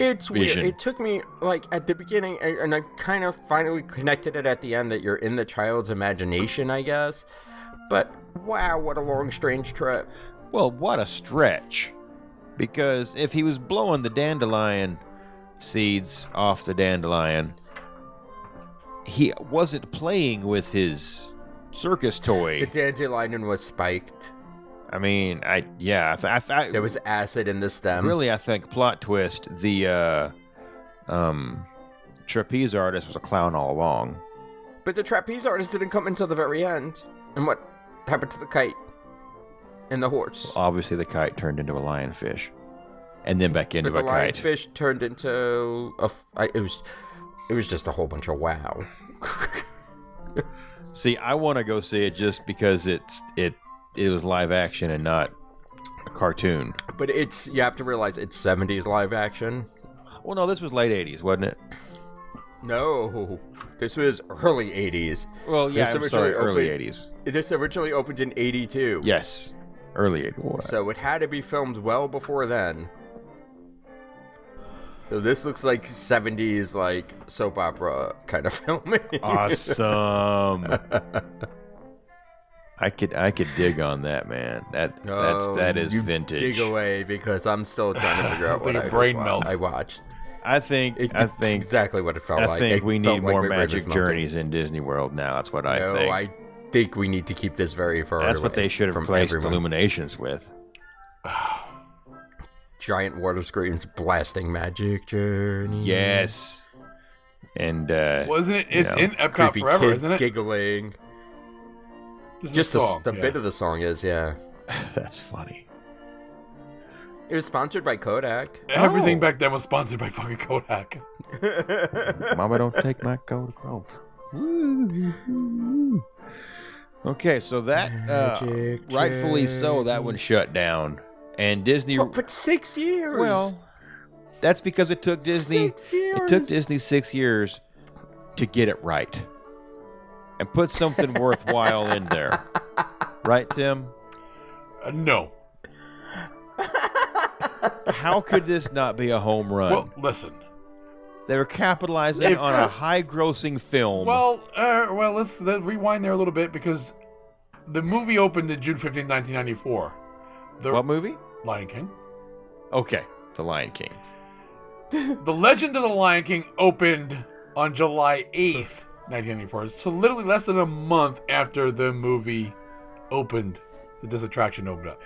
It's vision. Weird. It took me like at the beginning, and I kind of finally connected it at the end that you're in the child's imagination, I guess. But wow, what a long, strange trip. Well, what a stretch. Because if he was blowing the dandelion seeds off the dandelion, he wasn't playing with his circus toy. The dandelion was spiked. I mean, there was acid in the stem. Really, I think, plot twist, the trapeze artist was a clown all along. But the trapeze artist didn't come until the very end. And what happened to the kite and the horse? Well, obviously, the kite turned into a lionfish, and then back into a kite. The lionfish turned into it was just a whole bunch of wow. See, I want to go see it just because it was live action and not a cartoon. But you have to realize it's 70s live action. Well, no, this was late 80s, wasn't it? No, this was early 80s. Well, yeah, I'm sorry, early 80s. This originally opened in 82. Yes, early 80s. So it had to be filmed well before then. So this looks like 70s, like, soap opera kind of filming. Awesome. I could dig on that, man. That is vintage. Dig away, because I'm still trying to figure out what I watched. I think exactly what it felt like. I think we need more Magic Journeys in Disney World now. That's what I think. No, I think we need to keep this very far away. That's what they should have replaced Illuminations with. Giant water screens blasting Magic Journeys. Yes. And wasn't it? It's in Epcot forever, kids, isn't it? Giggling. Just the bit of the song is, yeah. That's funny. It was sponsored by Kodak. Everything back then was sponsored by fucking Kodak. Mama, don't take my Kodak home. Okay, so that, rightfully so, that one shut down. And Disney... Oh, but 6 years! Well, that's because it took Disney... 6 years. It took Disney 6 years to get it right. And put something worthwhile in there. Right, Tim? No. How could this not be a home run? Well, listen. They were capitalizing on a high-grossing film. Well, let's rewind there a little bit, because the movie opened in June 15, 1994. What movie? Lion King. Okay, The Lion King. The Legend of the Lion King opened on July 8th, 1994. So literally less than a month after the movie opened, that this attraction opened up.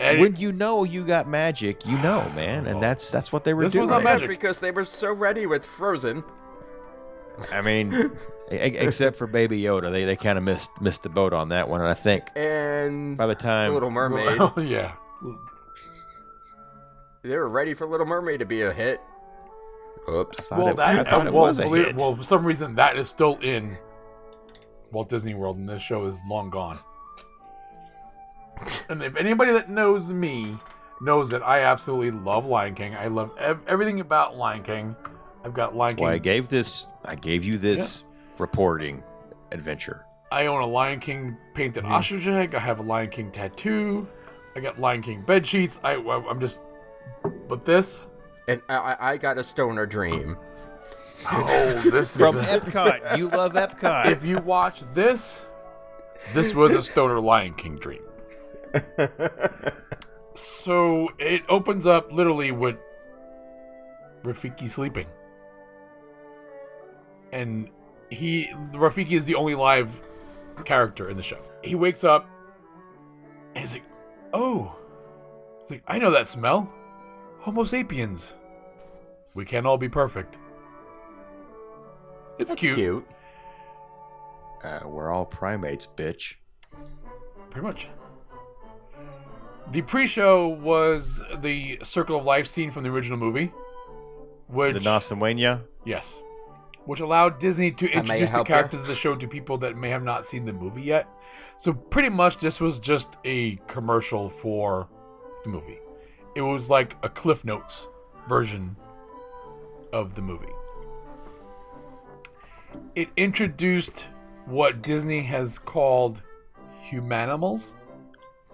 And when you know you got magic, you know, man, and that's what they were doing. This was not magic because they were so ready with Frozen. I mean, except for Baby Yoda, they kind of missed the boat on that one, and I think. And by the time Little Mermaid, yeah, they were ready for Little Mermaid to be a hit. Oops. I thought it was a hit. Well, for some reason, that is still in Walt Disney World, and this show is long gone. And if anybody that knows me knows that I absolutely love Lion King. I love everything about Lion King. I've got Lion King. That's why I gave you this reporting adventure. I own a Lion King painted ostrich egg. I have a Lion King tattoo. I got Lion King bed sheets. I'm just... But this... And I got a stoner dream. Oh, this from is... From Epcot. You love Epcot. If you watch this, this was a stoner Lion King dream. So it opens up literally with Rafiki sleeping, and Rafiki is the only live character in the show. He wakes up and he's like, "Oh, I know that smell. Homo sapiens. We can't all be perfect." It's cute. We're all primates, bitch. Pretty much. The pre-show was the Circle of Life scene from the original movie. The Nosamania? Yes. Which allowed Disney to introduce the characters of the show to people that may have not seen the movie yet. So pretty much this was just a commercial for the movie. It was like a Cliff Notes version of the movie. It introduced what Disney has called humanimals,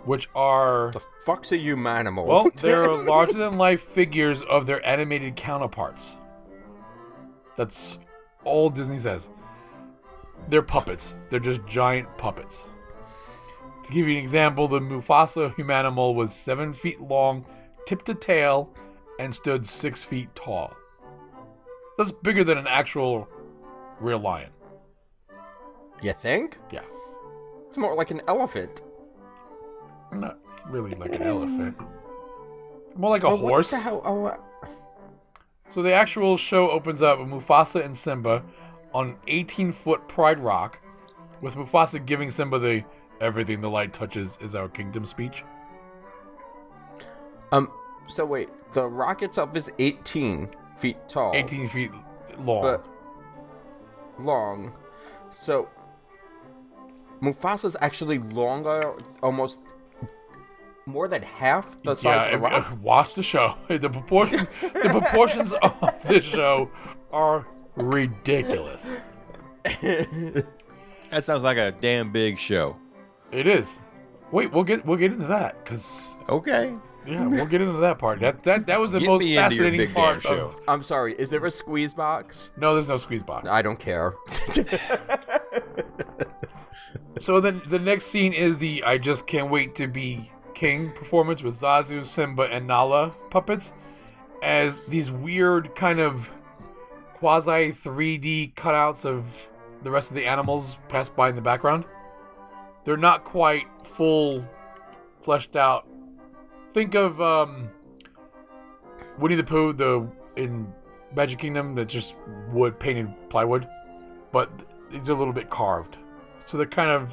which are... The fuck's a humanimal? Well, they're larger-than-life figures of their animated counterparts. That's all Disney says. They're puppets. They're just giant puppets. To give you an example, the Mufasa humanimal was 7 feet long, tip to tail, and stood 6 feet tall. That's bigger than an actual real lion. You think? Yeah. It's more like an elephant. Not really like an elephant. More like a horse. What the hell? So the actual show opens up with Mufasa and Simba on an 18-foot pride rock, with Mufasa giving Simba the "everything the light touches is our kingdom" speech. So wait, the rock itself is 18 feet tall. 18 feet long. So Mufasa's actually longer, almost more than half the size of the rock. Watch the show. The proportions of this show are ridiculous. That sounds like a damn big show. It is. Wait, we'll get into that, cause okay. Yeah, we'll get into that part. That was the most fascinating part of... I'm sorry, is there a squeeze box? No, there's no squeeze box. I don't care. So then the next scene is the "I just can't wait to be king" performance with Zazu, Simba, and Nala puppets as these weird kind of quasi 3D cutouts of the rest of the animals pass by in the background. They're not quite full fleshed out. Think of Winnie the Pooh in Magic Kingdom, that just wood painted plywood, but these are a little bit carved. So they're kind of...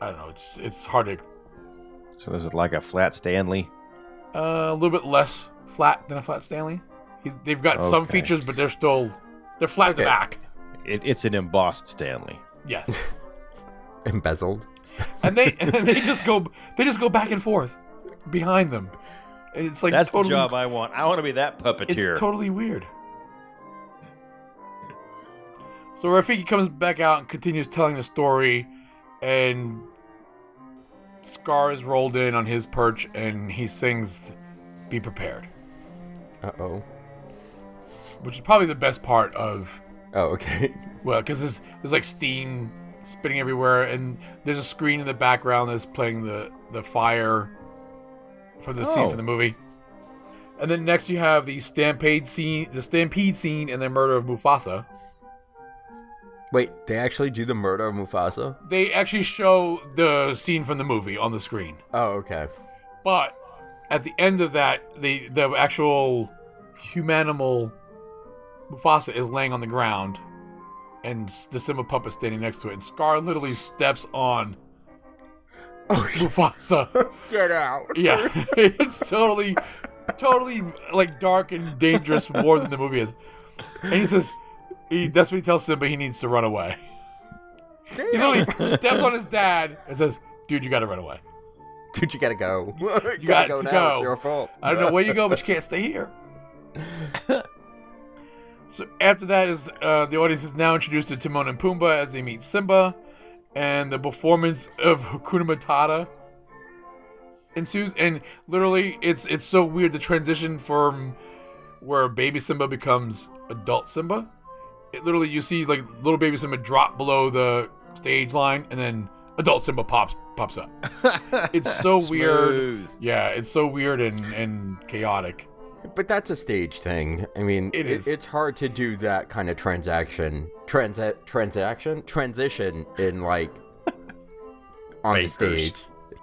I don't know. It's hard to... So is it like a flat Stanley? A little bit less flat than a flat Stanley. They've got some features, but they're flat in the back. It's an embossed Stanley. Yes. embezzled. And they just go back and forth behind them. And it's like, that's totally, the job I want. I want to be that puppeteer. It's totally weird. So Rafiki comes back out and continues telling the story, and Scar is rolled in on his perch, and he sings "Be Prepared." Uh-oh. Which is probably the best part of... Oh, okay. Well, because there's like steam spitting everywhere, and there's a screen in the background that's playing the fire for the scene from the movie. And then next you have the stampede scene and the murder of Mufasa. Wait, they actually do the murder of Mufasa? They actually show the scene from the movie on the screen. Oh, okay. But at the end of that, the actual humanimal Mufasa is laying on the ground, and the Simba puppet standing next to it, and Scar literally steps on Mufasa. Get out. Yeah. It's totally like dark and dangerous more than the movie is. And he says... that's what he tells Simba, he needs to run away. Damn. He literally steps on his dad and says, dude, you gotta run away. Dude, you gotta go. You gotta go now, go. It's your fault. I don't know where you go, but you can't stay here. So after that is the audience is now introduced to Timon and Pumbaa as they meet Simba, and the performance of Hakuna Matata ensues, and literally it's so weird, the transition from where baby Simba becomes adult Simba. It literally, you see like little baby Simba drop below the stage line, and then adult Simba pops up. It's so weird. Yeah, it's so weird and chaotic. But that's a stage thing. I mean, it is. It's hard to do that kind of transition in like on Bakers. The stage.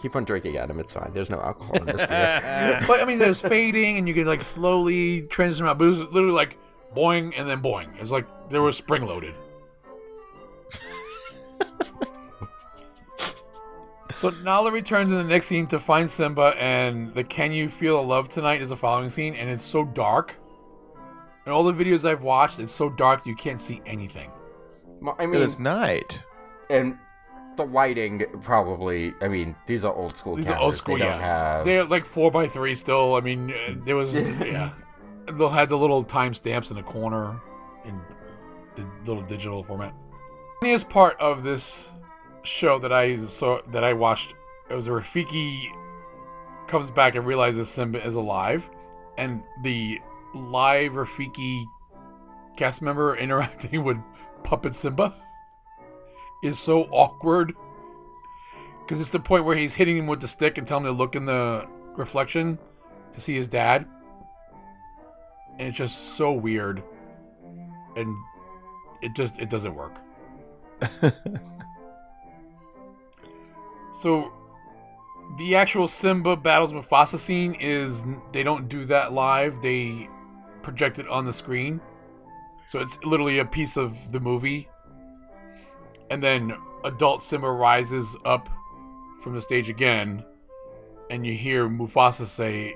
Keep on drinking at him. It's fine. There's no alcohol in this beer. But I mean, there's fading, and you can like slowly transition out. But it was literally like boing and then boing. It's like they were spring-loaded. So Nala returns in the next scene to find Simba, and the Can You Feel a Love Tonight is the following scene, and it's so dark. In all the videos I've watched, it's so dark you can't see anything. I mean, it's night. And the lighting probably, I mean, these are old school cameras. These are old school, they don't have... They're like 4x3 still. I mean, there was, yeah. They'll have the little timestamps in the corner in the little digital format. The funniest part of this show that I watched, it was Rafiki comes back and realizes Simba is alive, and the live Rafiki cast member interacting with puppet Simba is so awkward, because it's the point where he's hitting him with the stick and telling him to look in the reflection to see his dad, and it's just so weird. And it doesn't work. So the actual Simba battles Mufasa scene is, they don't do that live. They project it on the screen. So it's literally a piece of the movie. And then adult Simba rises up from the stage again. And you hear Mufasa say,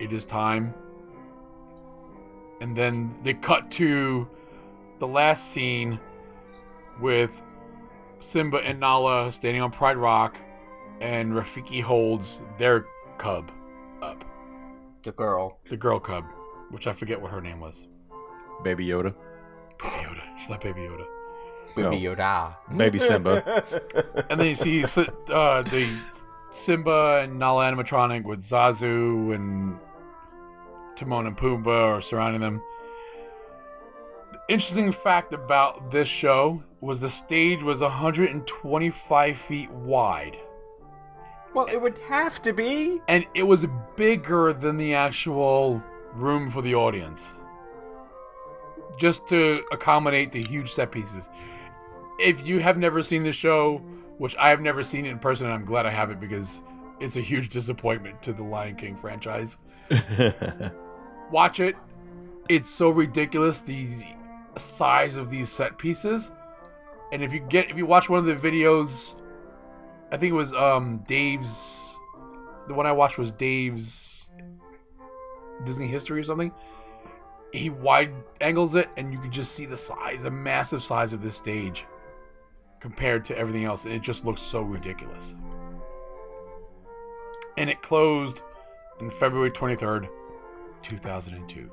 "It is time." And then they cut to the last scene with Simba and Nala standing on Pride Rock, and Rafiki holds their cub up. The girl cub, which I forget what her name was. Baby Yoda. She's not Baby Yoda. Baby Simba. And then you see the Simba and Nala animatronic with Zazu and Timon and Pumbaa are surrounding them. Interesting fact about this show was the stage was 125 feet wide. Well, it would have to be. And it was bigger than the actual room for the audience, just to accommodate the huge set pieces. If you have never seen the show, which I have never seen it in person, and I'm glad I haven't, because it's a huge disappointment to the Lion King franchise. Watch it. It's so ridiculous, the size of these set pieces. And if you watch one of the videos, I think it was Dave's Disney History or something. He wide angles it, and you can just see the size, the massive size of this stage. compared to everything else, and it just looks so ridiculous. And it closed on February 23rd, 2002.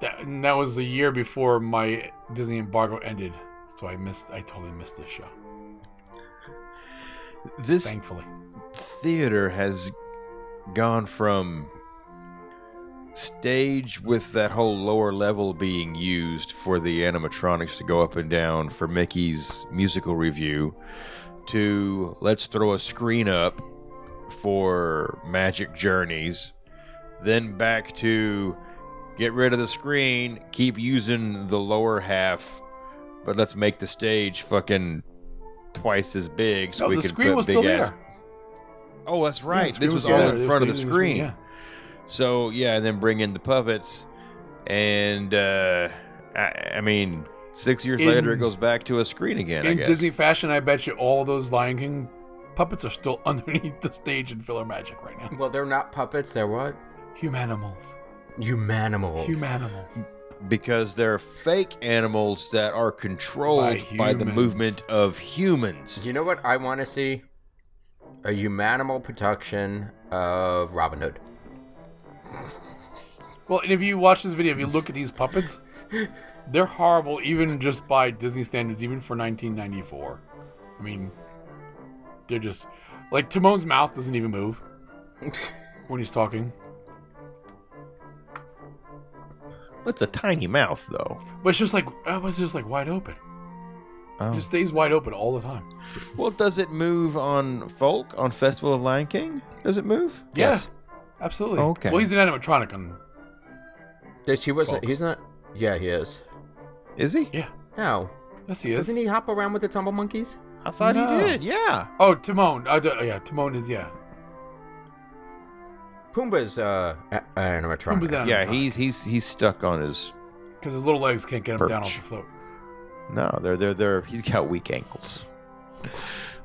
That was the year before my Disney embargo ended, so I totally missed this show. This Thankfully. Theater has gone from stage with that whole lower level being used for the animatronics to go up and down for Mickey's musical review to let's throw a screen up for Magic Journeys, then back to get rid of the screen, keep using the lower half, but let's make the stage fucking twice as big so we can put big ass. Oh, that's right. Yeah, this was all in front of the screen. Yeah. So, yeah, and then bring in the puppets. And, I mean, 6 years later, it goes back to a screen again, I guess. In Disney fashion, I bet you all those Lion King puppets are still underneath the stage in PhilharMagic right now. Well, they're not puppets. They're what? Humanimals. Because they're fake animals that are controlled by the movement of humans. You know what I want to see? A humanimal production of Robin Hood. Well, and if you watch this video, if you look at these puppets, they're horrible even just by Disney standards, even for 1994. I mean, they're just... Like, Timon's mouth doesn't even move when he's talking. That's a tiny mouth, though. But it's just like, wide open. Oh. It just stays wide open all the time. Well, does it move on Folk, on Festival of Lion King? Does it move? Yeah. Yes. Absolutely. Okay. Well, he's an animatronic on... He wasn't... Folk. He's not... Yeah, he is. Is he? Yeah. No. Yes, he is. Doesn't he hop around with the tumble monkeys? I thought he did, yeah. Oh, Timon. Timon is, yeah. Pumbaa's animatronic. Yeah, he's stuck on his... Because his little legs can't get him down off the float. No, they're he's got weak ankles.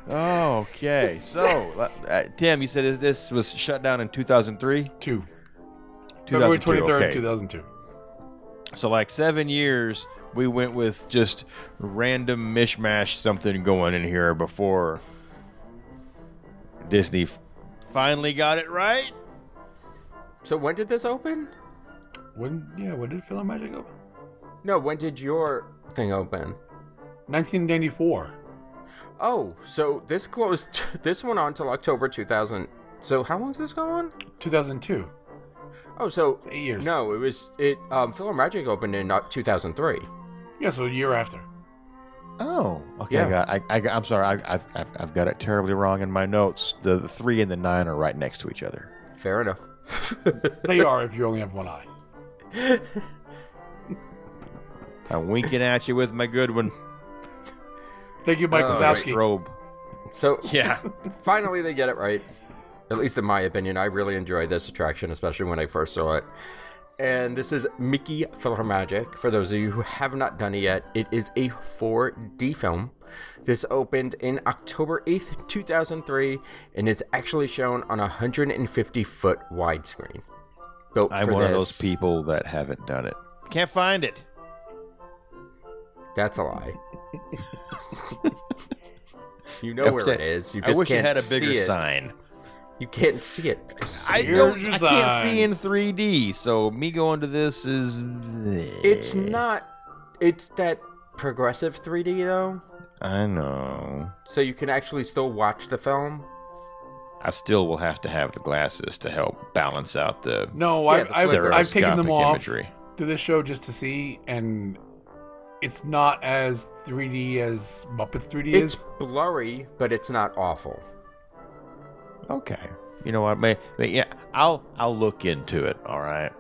Okay, so Tim, you said this was shut down in 2003? February 23rd, okay. 2002. So like 7 years, we went with just random mishmash something going in here before Disney finally got it right. So when did this open? When did PhilharMagic open? No, when did your thing open? 1994. Oh, so this closed. This went on till October 2000. So how long did this go on? 2002. Oh, so 8 years. No, it was PhilharMagic opened in 2003. Yeah, so a year after. Oh, okay. Yeah. I'm sorry. I've got it terribly wrong in my notes. The 3 and the 9 are right next to each other. Fair enough. They are if you only have one eye. I'm winking at you with my good one. Thank you, Mike Wazowski. Robe. So, yeah, finally they get it right. At least in my opinion. I really enjoyed this attraction, especially when I first saw it. And this is Mickey PhilharMagic. For those of you who have not done it yet, it is a 4D film. This opened in October 8th, 2003, and is actually shown on a 150-foot widescreen. I'm one of those people that haven't done it. Can't find it. That's a lie. You know where it is. You just I wish can't it had a bigger sign. You can't see it. I can't see in 3D, so me going to this is... It's not... It's that progressive 3D, though. I know. So you can actually still watch the film? I still will have to have the glasses to help balance out the... No, I've taken them imagery. Off to this show just to see, and... It's not as 3D as Muppets 3D is. It's blurry, but it's not awful. Okay. You know what, man? Yeah, I'll look into it, all right?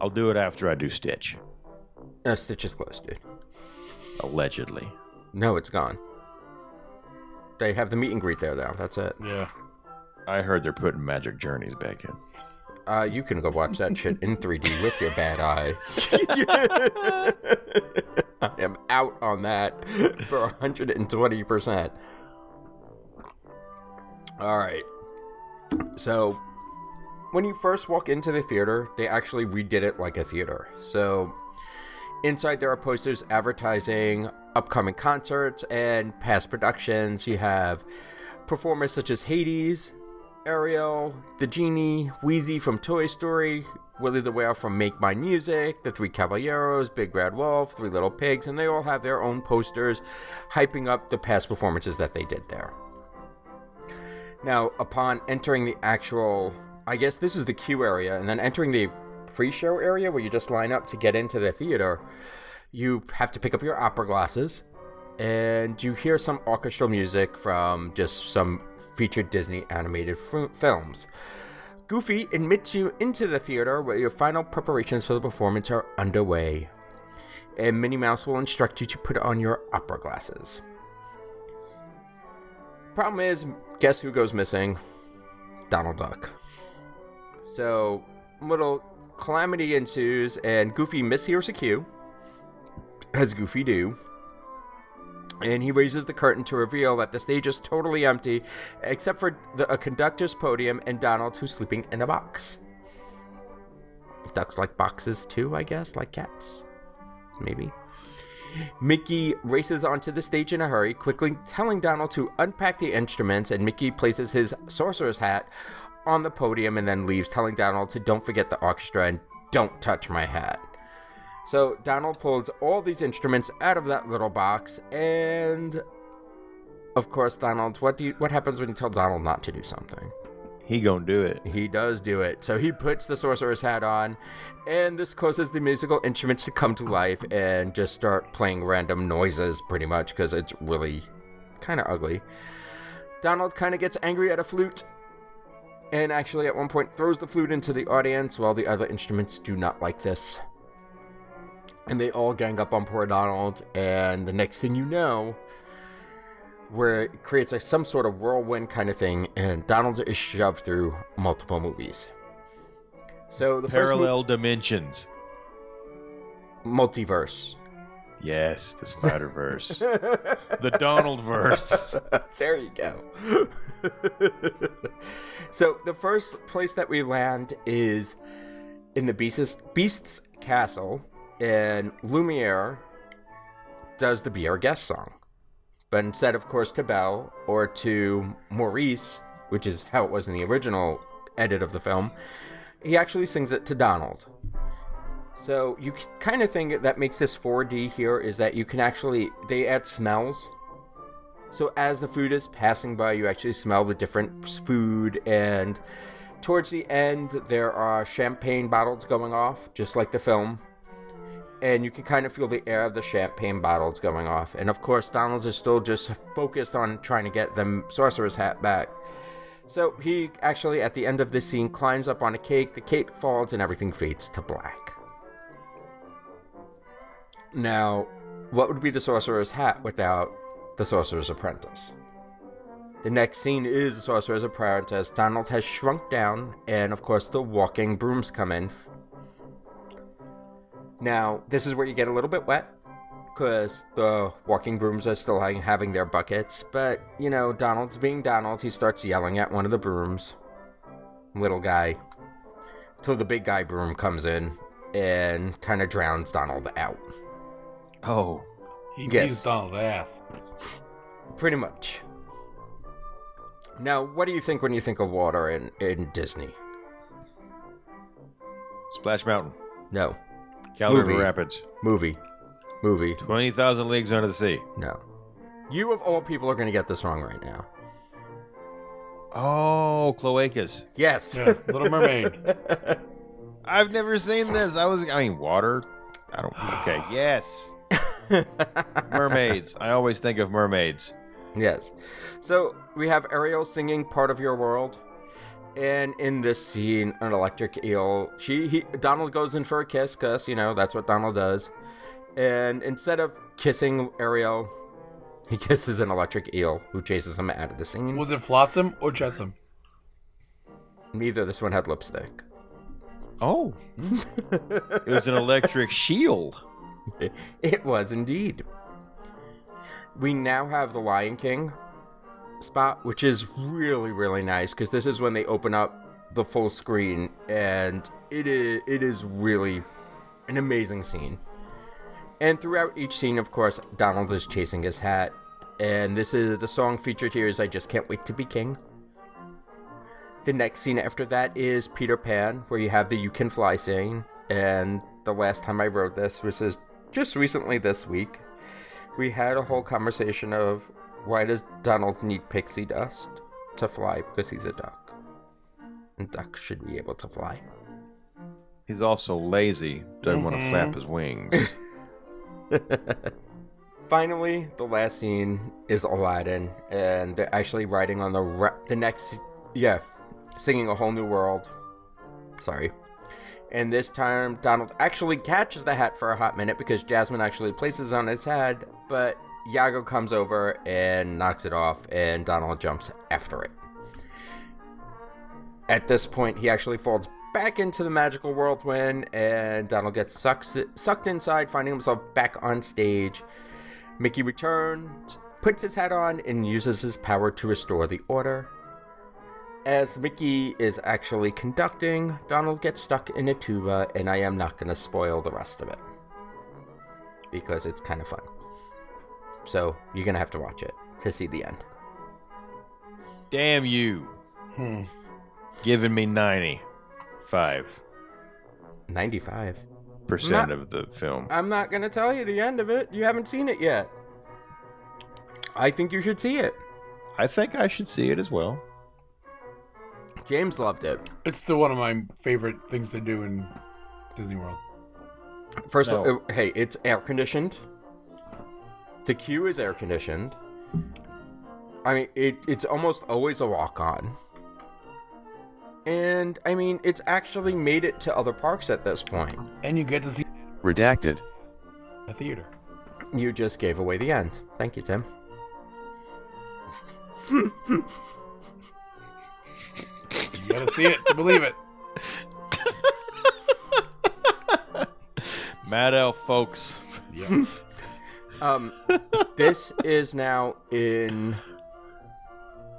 I'll do it after I do Stitch. No, Stitch is closed, dude. Allegedly. No, it's gone. They have the meet and greet there, though. That's it. Yeah. I heard they're putting Magic Journeys back in. You can go watch that shit in 3D with your bad eye. I am out on that for 120%. All right. So, when you first walk into the theater, they actually redid it like a theater. So, Inside, there are posters advertising upcoming concerts and past productions. You have performers such as Hades, Ariel, the Genie, Wheezy from Toy Story, Willy the Whale from Make My Music, the Three Caballeros, Big Red Wolf, Three Little Pigs, and they all have their own posters hyping up the past performances that they did there. Now, upon entering the actual, I guess this is the queue area, and then entering the pre-show area where you just line up to get into the theater, you have to pick up your opera glasses, and you hear some orchestral music from just some featured Disney animated films. Goofy admits you into the theater where your final preparations for the performance are underway, and Minnie Mouse will instruct you to put on your opera glasses. Problem is, guess who goes missing? Donald Duck. So, little calamity ensues, and Goofy mishears a cue, as Goofy do, and he raises the curtain to reveal that the stage is totally empty, except for a conductor's podium and Donald, who's sleeping in a box. Ducks like boxes too, I guess, like cats. Maybe. Mickey races onto the stage in a hurry, quickly telling Donald to unpack the instruments, and Mickey places his sorcerer's hat on the podium and then leaves, telling Donald to don't forget the orchestra and don't touch my hat. So Donald pulls all these instruments out of that little box, and of course, Donald, what happens when you tell Donald not to do something? He gonna do it. He does do it. So he puts the sorcerer's hat on, and this causes the musical instruments to come to life and just start playing random noises, pretty much, because it's really kind of ugly. Donald kind of gets angry at a flute, and actually at one point throws the flute into the audience, while the other instruments do not like this. And they all gang up on poor Donald, and the next thing you know, where it creates some sort of whirlwind kind of thing, and Donald is shoved through multiple movies. So the parallel dimensions, multiverse. Yes, the Spider-Verse, the Donald-verse. There you go. So the first place that we land is in the Beast's Castle. And Lumiere does the Be Our Guest song. But instead, of course, to Belle or to Maurice, which is how it was in the original edit of the film, he actually sings it to Donald. So you kind of think that makes this 4D here is that you can actually, they add smells. So as the food is passing by, you actually smell the different food, and towards the end, there are champagne bottles going off, just like the film. And you can kind of feel the air of the champagne bottles going off. And of course, Donald is still just focused on trying to get the sorcerer's hat back. So he actually, at the end of this scene, climbs up on a cake. The cake falls and everything fades to black. Now, what would be the sorcerer's hat without the sorcerer's apprentice? The next scene is the sorcerer's apprentice. Donald has shrunk down, and of course, the walking brooms come in. Now, this is where you get a little bit wet, because the walking brooms are still having their buckets, but, you know, Donald's being Donald, he starts yelling at one of the brooms, little guy, till the big guy broom comes in and kind of drowns Donald out. Oh. He beats Donald's ass. Pretty much. Now, what do you think when you think of water in Disney? Splash Mountain. No. Cali River Rapids. Movie. 20,000 Leagues Under the Sea. No. You of all people are going to get this wrong right now. Oh, Cloacas. Yes, Little Mermaid. I've never seen this. I mean, water. I don't. Okay. Yes. Mermaids. I always think of mermaids. Yes. So we have Ariel singing Part of Your World. And in this scene, an electric eel, Donald goes in for a kiss, because, you know, that's what Donald does. And instead of kissing Ariel, he kisses an electric eel, who chases him out of the scene. Was it Flotsam or Jetsam? Neither. This one had lipstick. Oh. It was an electric shield. It was indeed. We now have The Lion King spot, which is really, really nice, because this is when they open up the full screen, and it is really an amazing scene. And throughout each scene, of course, Donald is chasing his hat. And this is the song featured here is I Just Can't Wait to Be King. The next scene after that is Peter Pan, where you have the You Can Fly scene. And the last time I wrote this, which is just recently this week, we had a whole conversation of why does Donald need pixie dust to fly, because he's a duck. And ducks should be able to fly. He's also lazy, doesn't want to flap his wings. Finally, the last scene is Aladdin, and they're actually riding on singing A Whole New World. Sorry. And this time, Donald actually catches the hat for a hot minute because Jasmine actually places it on his head, but Iago comes over and knocks it off, and Donald jumps after it. At this point, he actually falls back into the magical whirlwind, and Donald gets sucked inside, finding himself back on stage. Mickey returns, puts his hat on, and uses his power to restore the order. As Mickey is actually conducting, Donald gets stuck in a tuba, and I am not going to spoil the rest of it, because it's kind of fun. So you're going to have to watch it to see the end. Damn you. Giving me 95% of the film. I'm not going to tell you the end of it. You haven't seen it yet. I think you should see it. I think I should see it as well. James loved it. It's still one of my favorite things to do in Disney World. First of all, hey, it's air conditioned. The queue is air conditioned. I mean, it's almost always a walk-on. And, I mean, it's actually made it to other parks at this point. And you get to see... Redacted. A theater. You just gave away the end. Thank you, Tim. You gotta see it to believe it. Mad Elf, folks. Yeah. This is now in...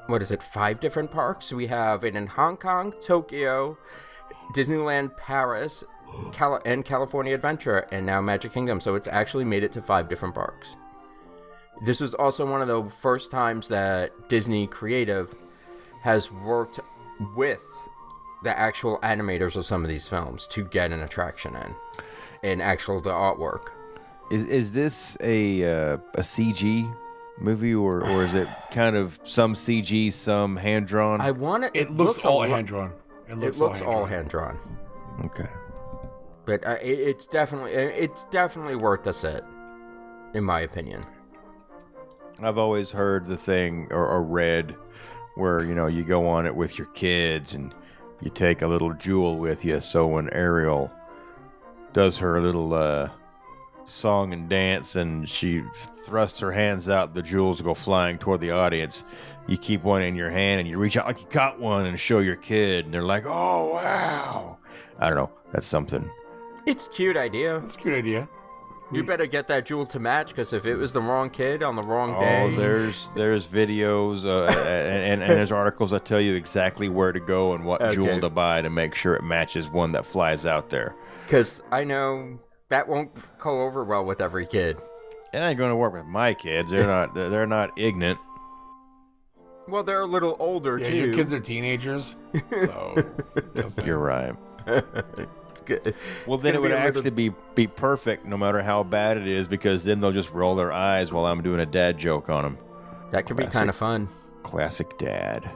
What is it? 5 different parks. We have it in Hong Kong, Tokyo, Disneyland, Paris, and California Adventure, and now Magic Kingdom. So it's actually made it to 5 different parks. This was also one of the first times that Disney Creative has worked with the actual animators of some of these films to get an attraction in, and actual the artwork. Is this a CG movie, or is it kind of some CG, some hand drawn? It looks all hand drawn. It looks all hand drawn. Okay, but it's definitely worth a sit, in my opinion. I've always heard the thing or read where you go on it with your kids and you take a little jewel with you, so when Ariel does her little song and dance and she thrusts her hands out, the jewels go flying toward the audience. You keep one in your hand and you reach out like you got one and show your kid, and they're like, oh wow. I don't know, that's something. It's a cute idea. You better get that jewel to match, because if it was the wrong kid on the wrong day. There's videos and there's articles that tell you exactly where to go and what jewel to buy to make sure it matches one that flies out there, because I know that won't go over well with every kid. It ain't going to work with my kids. They're not ignorant. Well, they're a little older too. Your kids are teenagers. So you're right. It's good. Well, it's then it would actually be perfect, no matter how bad it is, because then they'll just roll their eyes while I'm doing a dad joke on them. That could be kind of fun. Classic dad.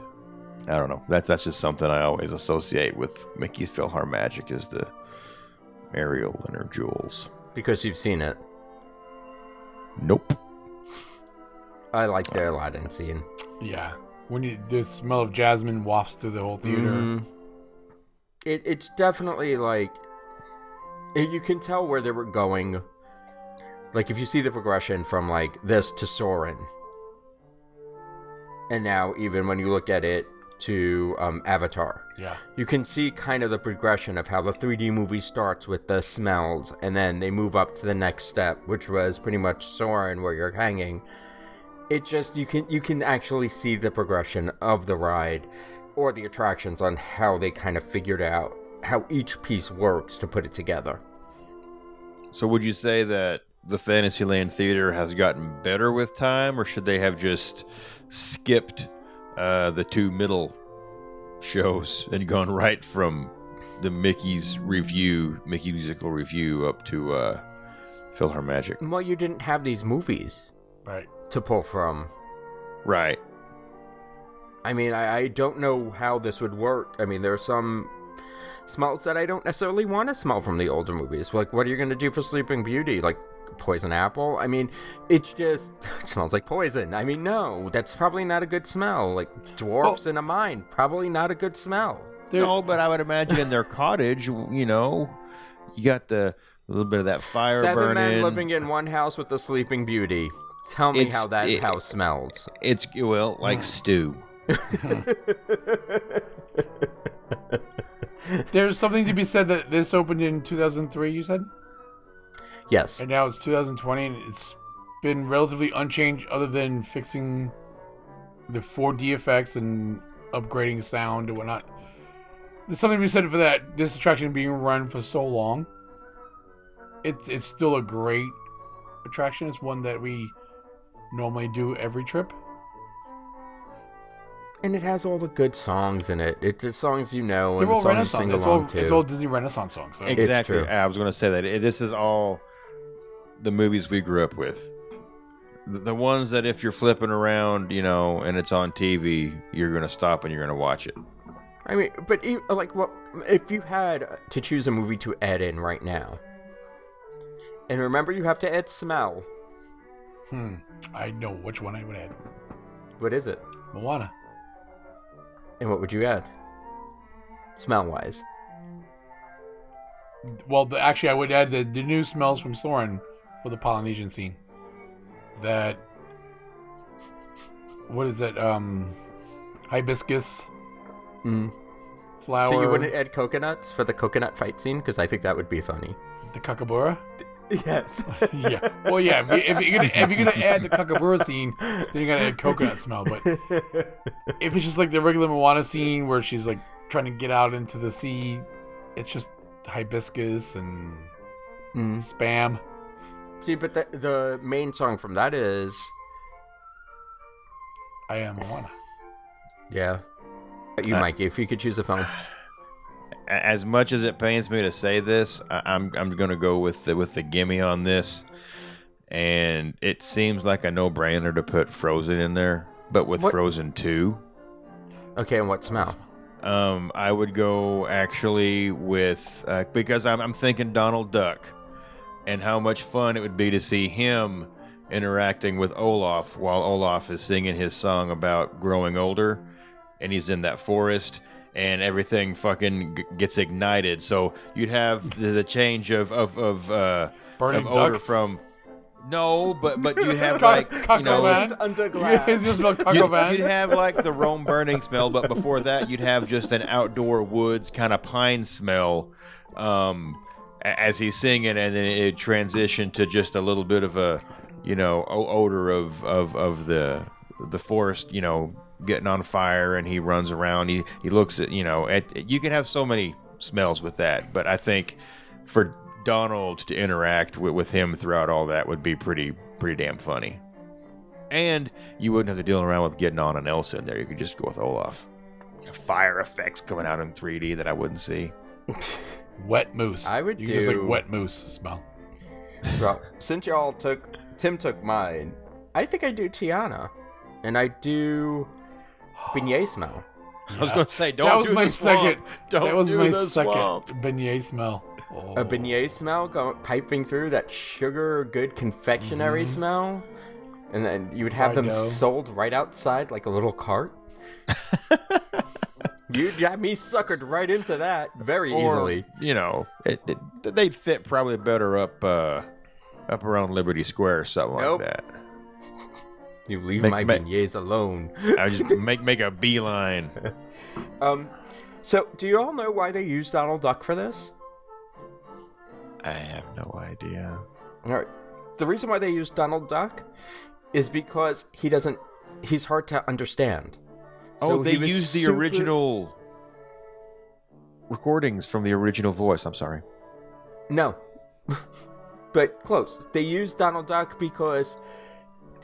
I don't know. That's just something I always associate with Mickey's PhilharMagic is the Ariel and her jewels. Because you've seen it. Nope. I like their Aladdin scene. Yeah. When the smell of jasmine wafts through the whole theater. Mm-hmm. It's definitely like... You can tell where they were going. Like, if you see the progression from, like, this to Soarin'. And now, even when you look at it, to Avatar. Yeah. You can see kind of the progression of how the 3D movie starts with the smells, and then they move up to the next step, which was pretty much Soarin', where you're hanging. It just, you can actually see the progression of the ride or the attractions on how they kind of figured out how each piece works to put it together. So would you say that the Fantasyland Theater has gotten better with time, or should they have just skipped the two middle shows and gone right from the Mickey Musical Review up to PhilharMagic? Well, you didn't have these movies right to pull from. Right. I mean, I don't know how this would work. I mean, there are some smells that I don't necessarily want to smell from the older movies. Like, what are you going to do for Sleeping Beauty? Like, poison apple? I mean, it smells like poison. I mean, no, that's probably not a good smell. Like, dwarfs in a mine, probably not a good smell. No, but I would imagine in their cottage, you know, you got a little bit of that fire burning. 7 men living in one house with the Sleeping Beauty. Tell me how that house smells. It's, well, like stew. There's something to be said that this opened in 2003, you said? Yes. And now it's 2020, and it's been relatively unchanged other than fixing the 4D effects and upgrading sound and whatnot. There's something to be said for that, this attraction being run for so long. It's still a great attraction. It's one that we normally do every trip. And it has all the good songs in it. It's the songs you know, and the songs you sing along to. It's all Disney Renaissance songs. So. Exactly. I was going to say that. This is all the movies we grew up with. The ones that if you're flipping around, you know, and it's on TV, you're going to stop and you're going to watch it. I mean, but like, what if you had to choose a movie to add in right now? And remember, you have to add smell. I know which one I would add. What is it? Moana. And what would you add? Smell-wise. Well, actually, I would add the new smells from Soarin' for the Polynesian scene. That... What is it? Hibiscus. Flower. So you wouldn't add coconuts for the coconut fight scene? Because I think that would be funny. The kookaburra? Yes. Yeah. Well, yeah. If you're gonna add the kookaburra scene, then you're gonna add coconut smell. But if it's just like the regular Moana scene where she's like trying to get out into the sea, it's just hibiscus and spam. See, but the main song from that is "I Am Moana." Yeah. You, Mikey, if you could choose a film. As much as it pains me to say this, I'm going to go with the gimme on this, and it seems like a no-brainer to put Frozen in there, but with what? Frozen 2. Okay, and what smell? I would go actually with because I'm thinking Donald Duck, and how much fun it would be to see him interacting with Olaf while Olaf is singing his song about growing older, and he's in that forest. And everything fucking gets ignited. So you'd have the change of odor from... No, but you'd have like... you know, under glass. It's just like you'd have like the Rome burning smell, but before that you'd have just an outdoor woods kind of pine smell as he's singing, and then it transitioned to just a little bit of a, you know, odor of the forest, you know, getting on fire, and he runs around. He looks at, you know, at you can have so many smells with that, but I think for Donald to interact with him throughout all that would be pretty damn funny. And you wouldn't have to deal around with getting on an Elsa in there. You could just go with Olaf. Fire effects coming out in 3D that I wouldn't see. Wet moose. I would use like wet moose smell. Well, since y'all Tim took mine, I think I do Tiana, and I do. Beignet smell. Yeah. I was going to say, don't do the swamp. That was my second beignet smell. Oh. A beignet smell piping through that sugar, good confectionery smell. And then you would have them sold right outside like a little cart. You got me suckered right into that easily. You know, they'd fit probably better up around Liberty Square or something like that. You leave my beignets alone. I just make a beeline. So, do you all know why they used Donald Duck for this? I have no idea. All right. The reason why they used Donald Duck is because he's hard to understand. Oh, so they used the original recordings from the original voice. I'm sorry. No. but close. They use Donald Duck because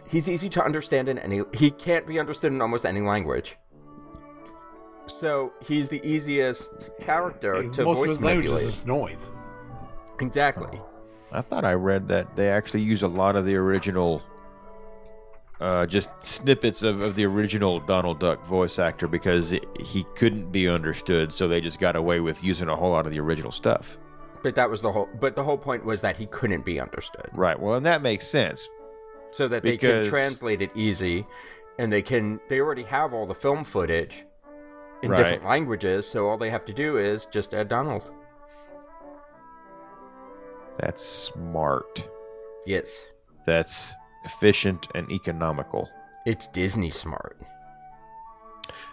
he's easy to understand in any... He can't be understood in almost any language. So he's the easiest character to voice manipulate. Most of his language is just noise. Exactly. Oh. I thought I read that they actually use a lot of the original... just snippets of the original Donald Duck voice actor because he couldn't be understood, so they just got away with using a whole lot of the original stuff. But that was the whole... But the whole point was that he couldn't be understood. Right. Well, and that makes sense. So that they can translate it easy, and they can... They already have all the film footage in different languages, so all they have to do is just add Donald. That's smart. Yes. That's... efficient and economical. It's Disney smart.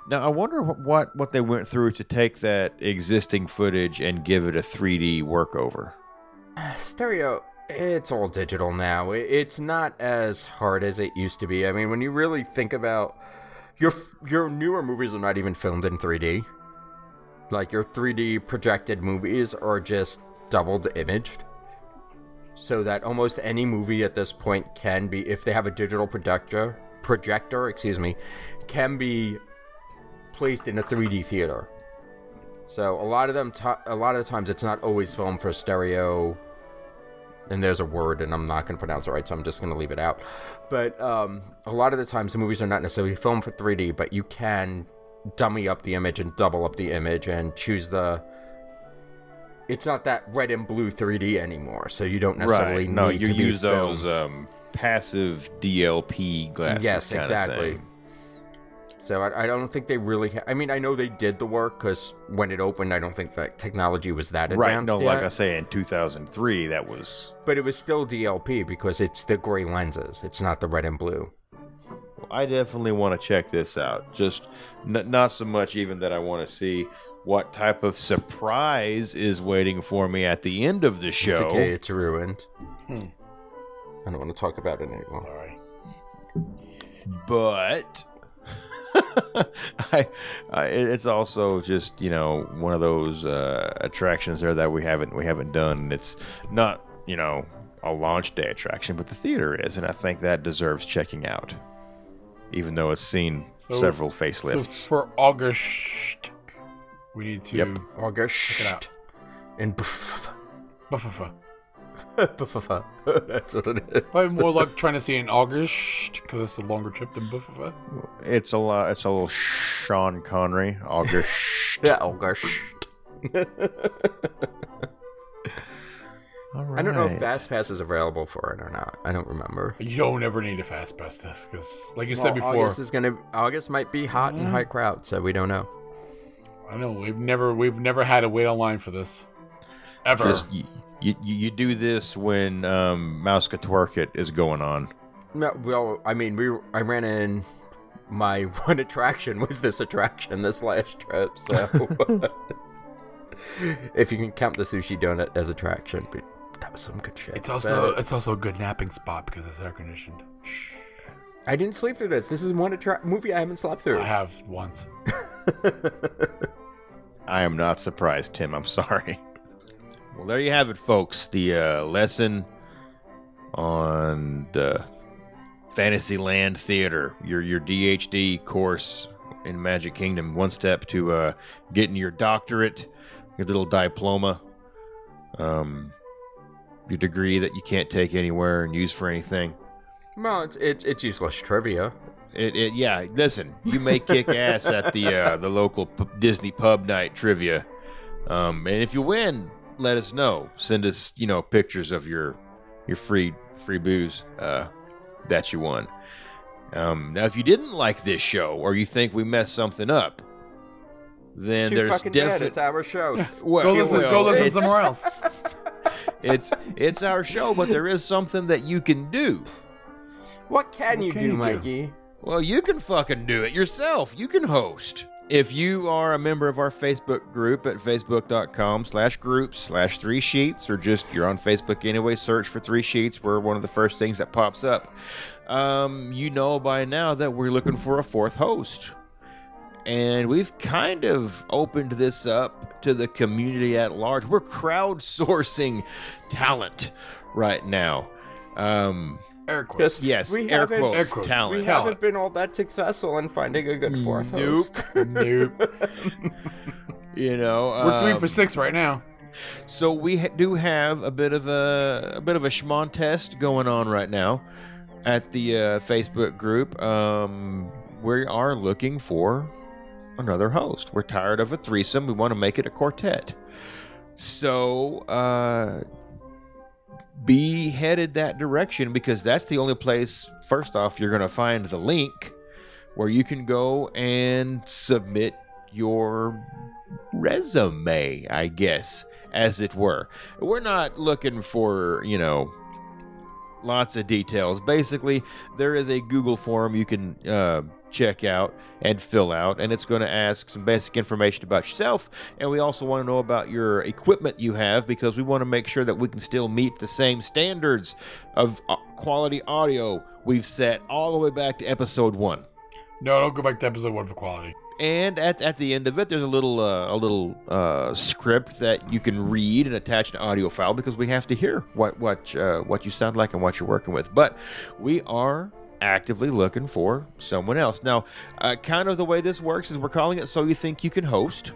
Now, I wonder what they went through to take that existing footage and give it a 3D workover. Stereo, it's all digital now. It's not as hard as it used to be. I mean, when you really think about your newer movies are not even filmed in 3D. Like, your 3D projected movies are just doubled imaged. So that almost any movie at this point can be, if they have a digital projector, can be placed in a 3D theater. So a lot of times it's not always filmed for stereo, and there's a word, and I'm not going to pronounce it right, so I'm just going to leave it out. But a lot of the times the movies are not necessarily filmed for 3D, but you can dummy up the image and double up the image and choose the... It's not that red and blue 3D anymore, so you don't necessarily need to be filmed. No, you use those passive DLP glasses. Yes, kind exactly. Of thing. So I don't think they really... I mean, I know they did the work, because when it opened, I don't think that technology was that advanced yet. Like I say, in 2003, that was... But it was still DLP, because it's the gray lenses. It's not the red and blue. Well, I definitely want to check this out. Just not so much even that I want to see... What type of surprise is waiting for me at the end of the show? It's okay, it's ruined. I don't want to talk about it anymore. Sorry. But it's also just, you know, one of those attractions there that we haven't done. It's not, you know, a launch day attraction, but the theater is, and I think that deserves checking out, even though it's seen several facelifts. So for August... We need to check it out. And Buffafa. That's what it is. Probably more like trying to see an August, because it's a longer trip than Buffafa. It's a lot. It's a little Sean Connery August. Yeah, August. All right. I don't know if Fast Pass is available for it or not. I don't remember. You don't ever need a Fast Pass this, because, like you said before, August might be hot and high crowd, so we don't know. I know we've never had to wait online for this, ever. Just, you do this when Mouse Could Twerk It is going on. No, well, I mean, I ran in my one attraction was this attraction this last trip. So if you can count the sushi donut as attraction, but that was some good shit. It's also a good napping spot because it's air conditioned. I didn't sleep through this. This is one movie I haven't slept through. I have once. I am not surprised, Tim. I'm sorry. Well, there you have it, folks. The lesson on the Fantasyland Theater, your DHD course in Magic Kingdom. One step to getting your doctorate, your little diploma, your degree that you can't take anywhere and use for anything. Well, it's useless trivia. Yeah, listen, you may kick ass at the local Disney pub night trivia. And if you win, let us know. Send us, you know, pictures of your free booze that you won. Now, if you didn't like this show or you think we messed something up, then there's definitely... It's our show. Well, go listen somewhere else. It's our show, but there is something that you can do. What can you do, Mikey? Well, you can fucking do it yourself. You can host. If you are a member of our Facebook group at facebook.com/groups/3sheets, or just you're on Facebook anyway, search for 3 Sheets. We're one of the first things that pops up. You know by now that we're looking for a fourth host. And we've kind of opened this up to the community at large. We're crowdsourcing talent right now. Air quotes. Yes, we air quotes. Air quotes. Talent. We haven't been all that successful in finding a good fourth host. Nope. You know, we're 3 for 6 right now. So we do have a bit of a schmontest going on right now at the Facebook group. We are looking for another host. We're tired of a threesome. We want to make it a quartet. So be headed that direction, because that's the only place, first off, you're going to find the link where you can go and submit your resume, I guess, as it were. We're not looking for, you know, lots of details. Basically, there is a Google form you can check out and fill out, and it's going to ask some basic information about yourself, and we also want to know about your equipment you have, because we want to make sure that we can still meet the same standards of quality audio we've set all the way back to episode 1. No, don't go back to episode 1 for quality. And at the end of it, there's a little script that you can read and attach an audio file, because we have to hear what you sound like and what you're working with. But we are actively looking for someone else. Now, kind of the way this works is we're calling it So You Think You Can Host.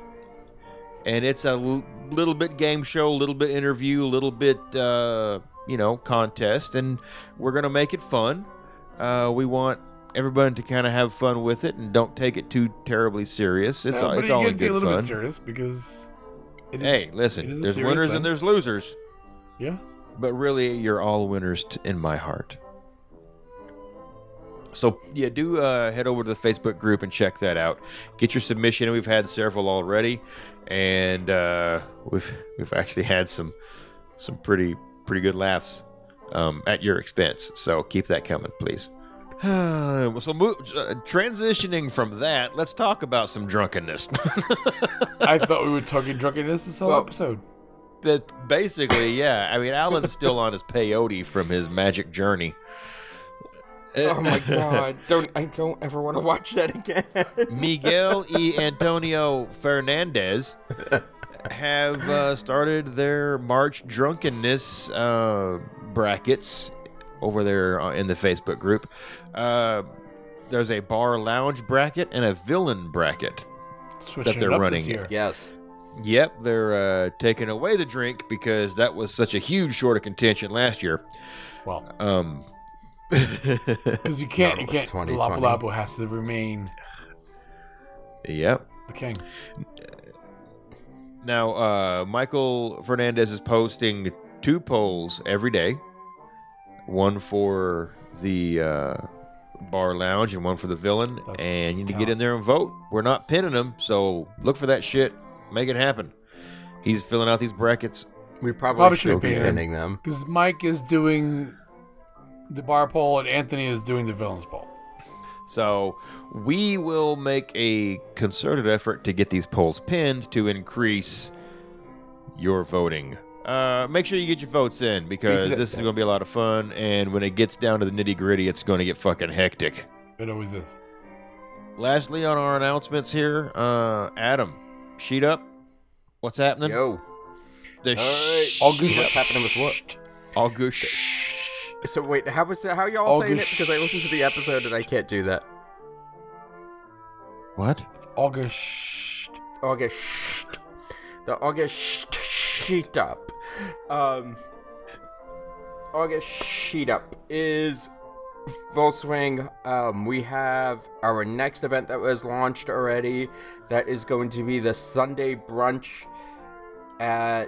And it's a little bit game show, a little bit interview, a little bit, contest. And we're going to make it fun. We want everybody to kind of have fun with it and don't take it too terribly serious. It's all in good fun. A little bit serious, because listen, there's winners and there's losers. Yeah. But really, you're all winners in my heart. So yeah, do head over to the Facebook group and check that out. Get your submission. We've had several already, and we've actually had some pretty good laughs at your expense. So keep that coming, please. So transitioning from that, let's talk about some drunkenness. I thought we were talking drunkenness this whole episode. That basically, yeah. I mean, Alan's still on his peyote from his Magic Journey. Oh my God! I don't ever want to watch that again. Miguel y Antonio Fernandez have started their March drunkenness brackets over there in the Facebook group. There's a bar lounge bracket and a villain bracket that they're running. Yes. Yep, they're taking away the drink, because that was such a huge short of contention last year. Well, because you can't. Lapu Lapu has to remain. Yep. The king. Now, Michael Fernandez is posting 2 polls every day. One for the bar lounge and one for the villain. That's and you need to get in there and vote. We're not pinning them, so look for that shit. Make it happen. He's filling out these brackets. We probably should be pinning them. Because Mike is doing the bar poll and Anthony is doing the villains poll. So we will make a concerted effort to get these polls pinned to increase your voting. Make sure you get your votes in, because this is going to be a lot of fun, and when it gets down to the nitty-gritty, it's going to get fucking hectic. It always is. Lastly, on our announcements here, Adam, sheet up. What's happening? Yo. The all good. What's happening with what? All good. So wait, how was that? How y'all all saying it? Because I listened to the episode and I can't do that. What? August. The August sheet up. August sheet up is full swing. We have our next event that was launched already. That is going to be the Sunday brunch at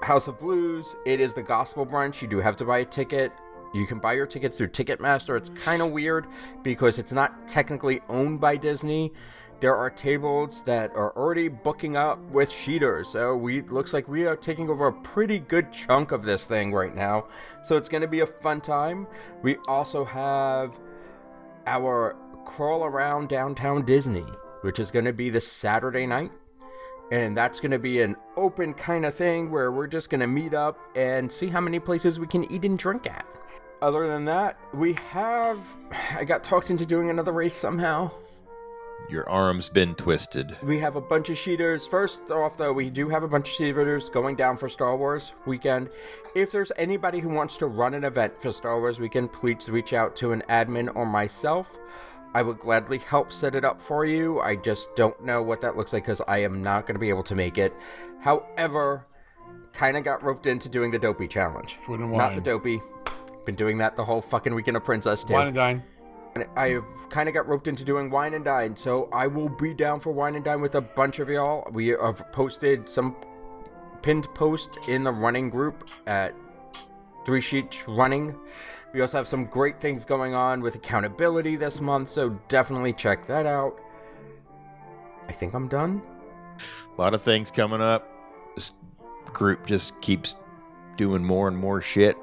House of Blues. It is the gospel brunch. You do have to buy a ticket. You can buy your tickets through Ticketmaster. It's kind of weird because it's not technically owned by Disney. There are tables that are already booking up with sheeters, so looks like we are taking over a pretty good chunk of this thing right now. So it's going to be a fun time. We also have our crawl around downtown Disney, which is going to be this Saturday night. And that's going to be an open kind of thing where we're just going to meet up and see how many places we can eat and drink at. Other than that, I got talked into doing another race somehow. your arm's been twisted. We have a bunch of cheaters. First off, though, we do have a bunch of cheaters going down for Star Wars weekend. If there's anybody who wants to run an event for Star Wars weekend, please reach out to an admin or myself. I would gladly help set it up for you. I just don't know what that looks like because I am not going to be able to make it. However, kind of got roped into doing the Dopey Challenge. Food and wine. Not the Dopey. Been doing that the whole fucking weekend of Princess Day. Wine and Dine. I kind of got roped into doing Wine and Dine, so I will be down for Wine and Dine with a bunch of y'all. We have posted some pinned post in the running group at Three Sheets Running. We also have some great things going on with accountability this month, so definitely check that out. I think I'm done. A lot of things coming up. This group just keeps doing more and more shit.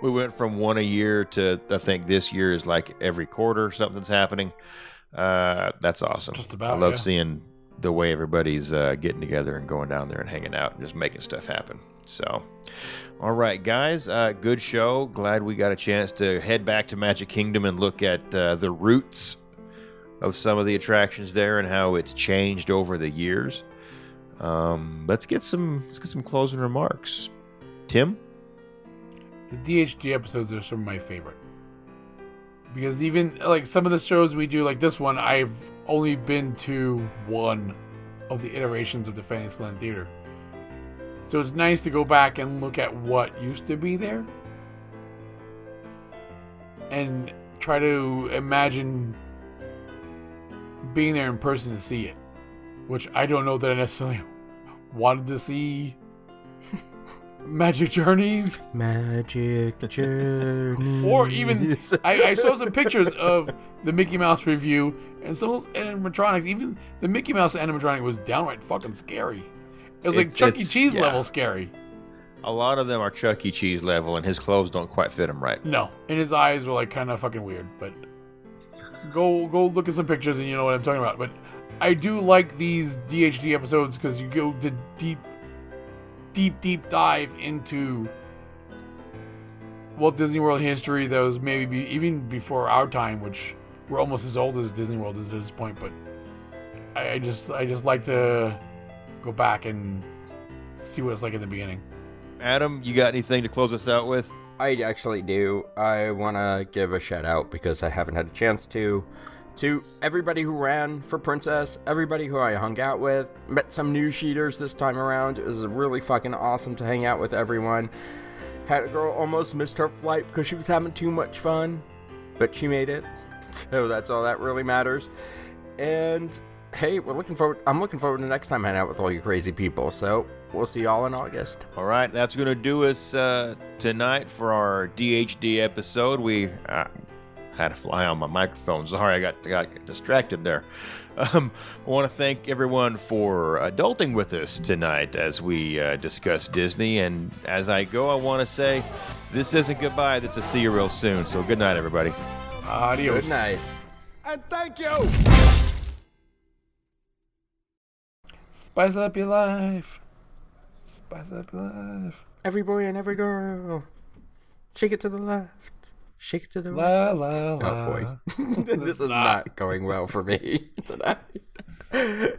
We went from one a year to, I think this year is like every quarter something's happening. That's awesome. Just about, I love seeing the way everybody's getting together and going down there and hanging out and just making stuff happen. So, all right, guys, good show. Glad we got a chance to head back to Magic Kingdom and look at the roots of some of the attractions there and how it's changed over the years. Let's get some closing remarks. Tim? The DHG episodes are some of my favorite. Because even, like, some of the shows we do, like this one, I've only been to one of the iterations of the Fantasyland Theater. So it's nice to go back and look at what used to be there. And try to imagine being there in person to see it. Which I don't know that I necessarily wanted to see. Magic Journeys. Or even, I saw some pictures of the Mickey Mouse review, and some of those animatronics, even the Mickey Mouse animatronic was downright fucking scary. It was like Chuck E. Cheese level scary. A lot of them are Chuck E. Cheese level, and his clothes don't quite fit him right. No, and his eyes were like kind of fucking weird, but go look at some pictures and you know what I'm talking about. But I do like these DHD episodes because you go to deep dive into Walt Disney World history that was maybe even before our time, which we're almost as old as Disney World is at this point, but I just like to go back and see what it's like at the beginning. Adam, you got anything to close us out with? I actually do. I want to give a shout out because I haven't had a chance to everybody who ran for Princess, everybody who I hung out with, met some new cheaters this time around. It was really fucking awesome to hang out with everyone. Had a girl almost missed her flight because she was having too much fun, but she made it. So that's all that really matters. And hey, I'm looking forward to next time hanging out with all you crazy people. So we'll see y'all in August. All right, that's gonna do us tonight for our DHD episode. We had a fly on my microphone. Sorry, I got distracted there. I want to thank everyone for adulting with us tonight as we discuss Disney. And as I go, I want to say this isn't goodbye. This is see you real soon. So good night, everybody. Adios. Good night. And thank you. Spice up your life. Spice up your life. Every boy and every girl. Shake it to the left. Shake it to the la, right. La, la. Oh boy, this is not going well for me tonight.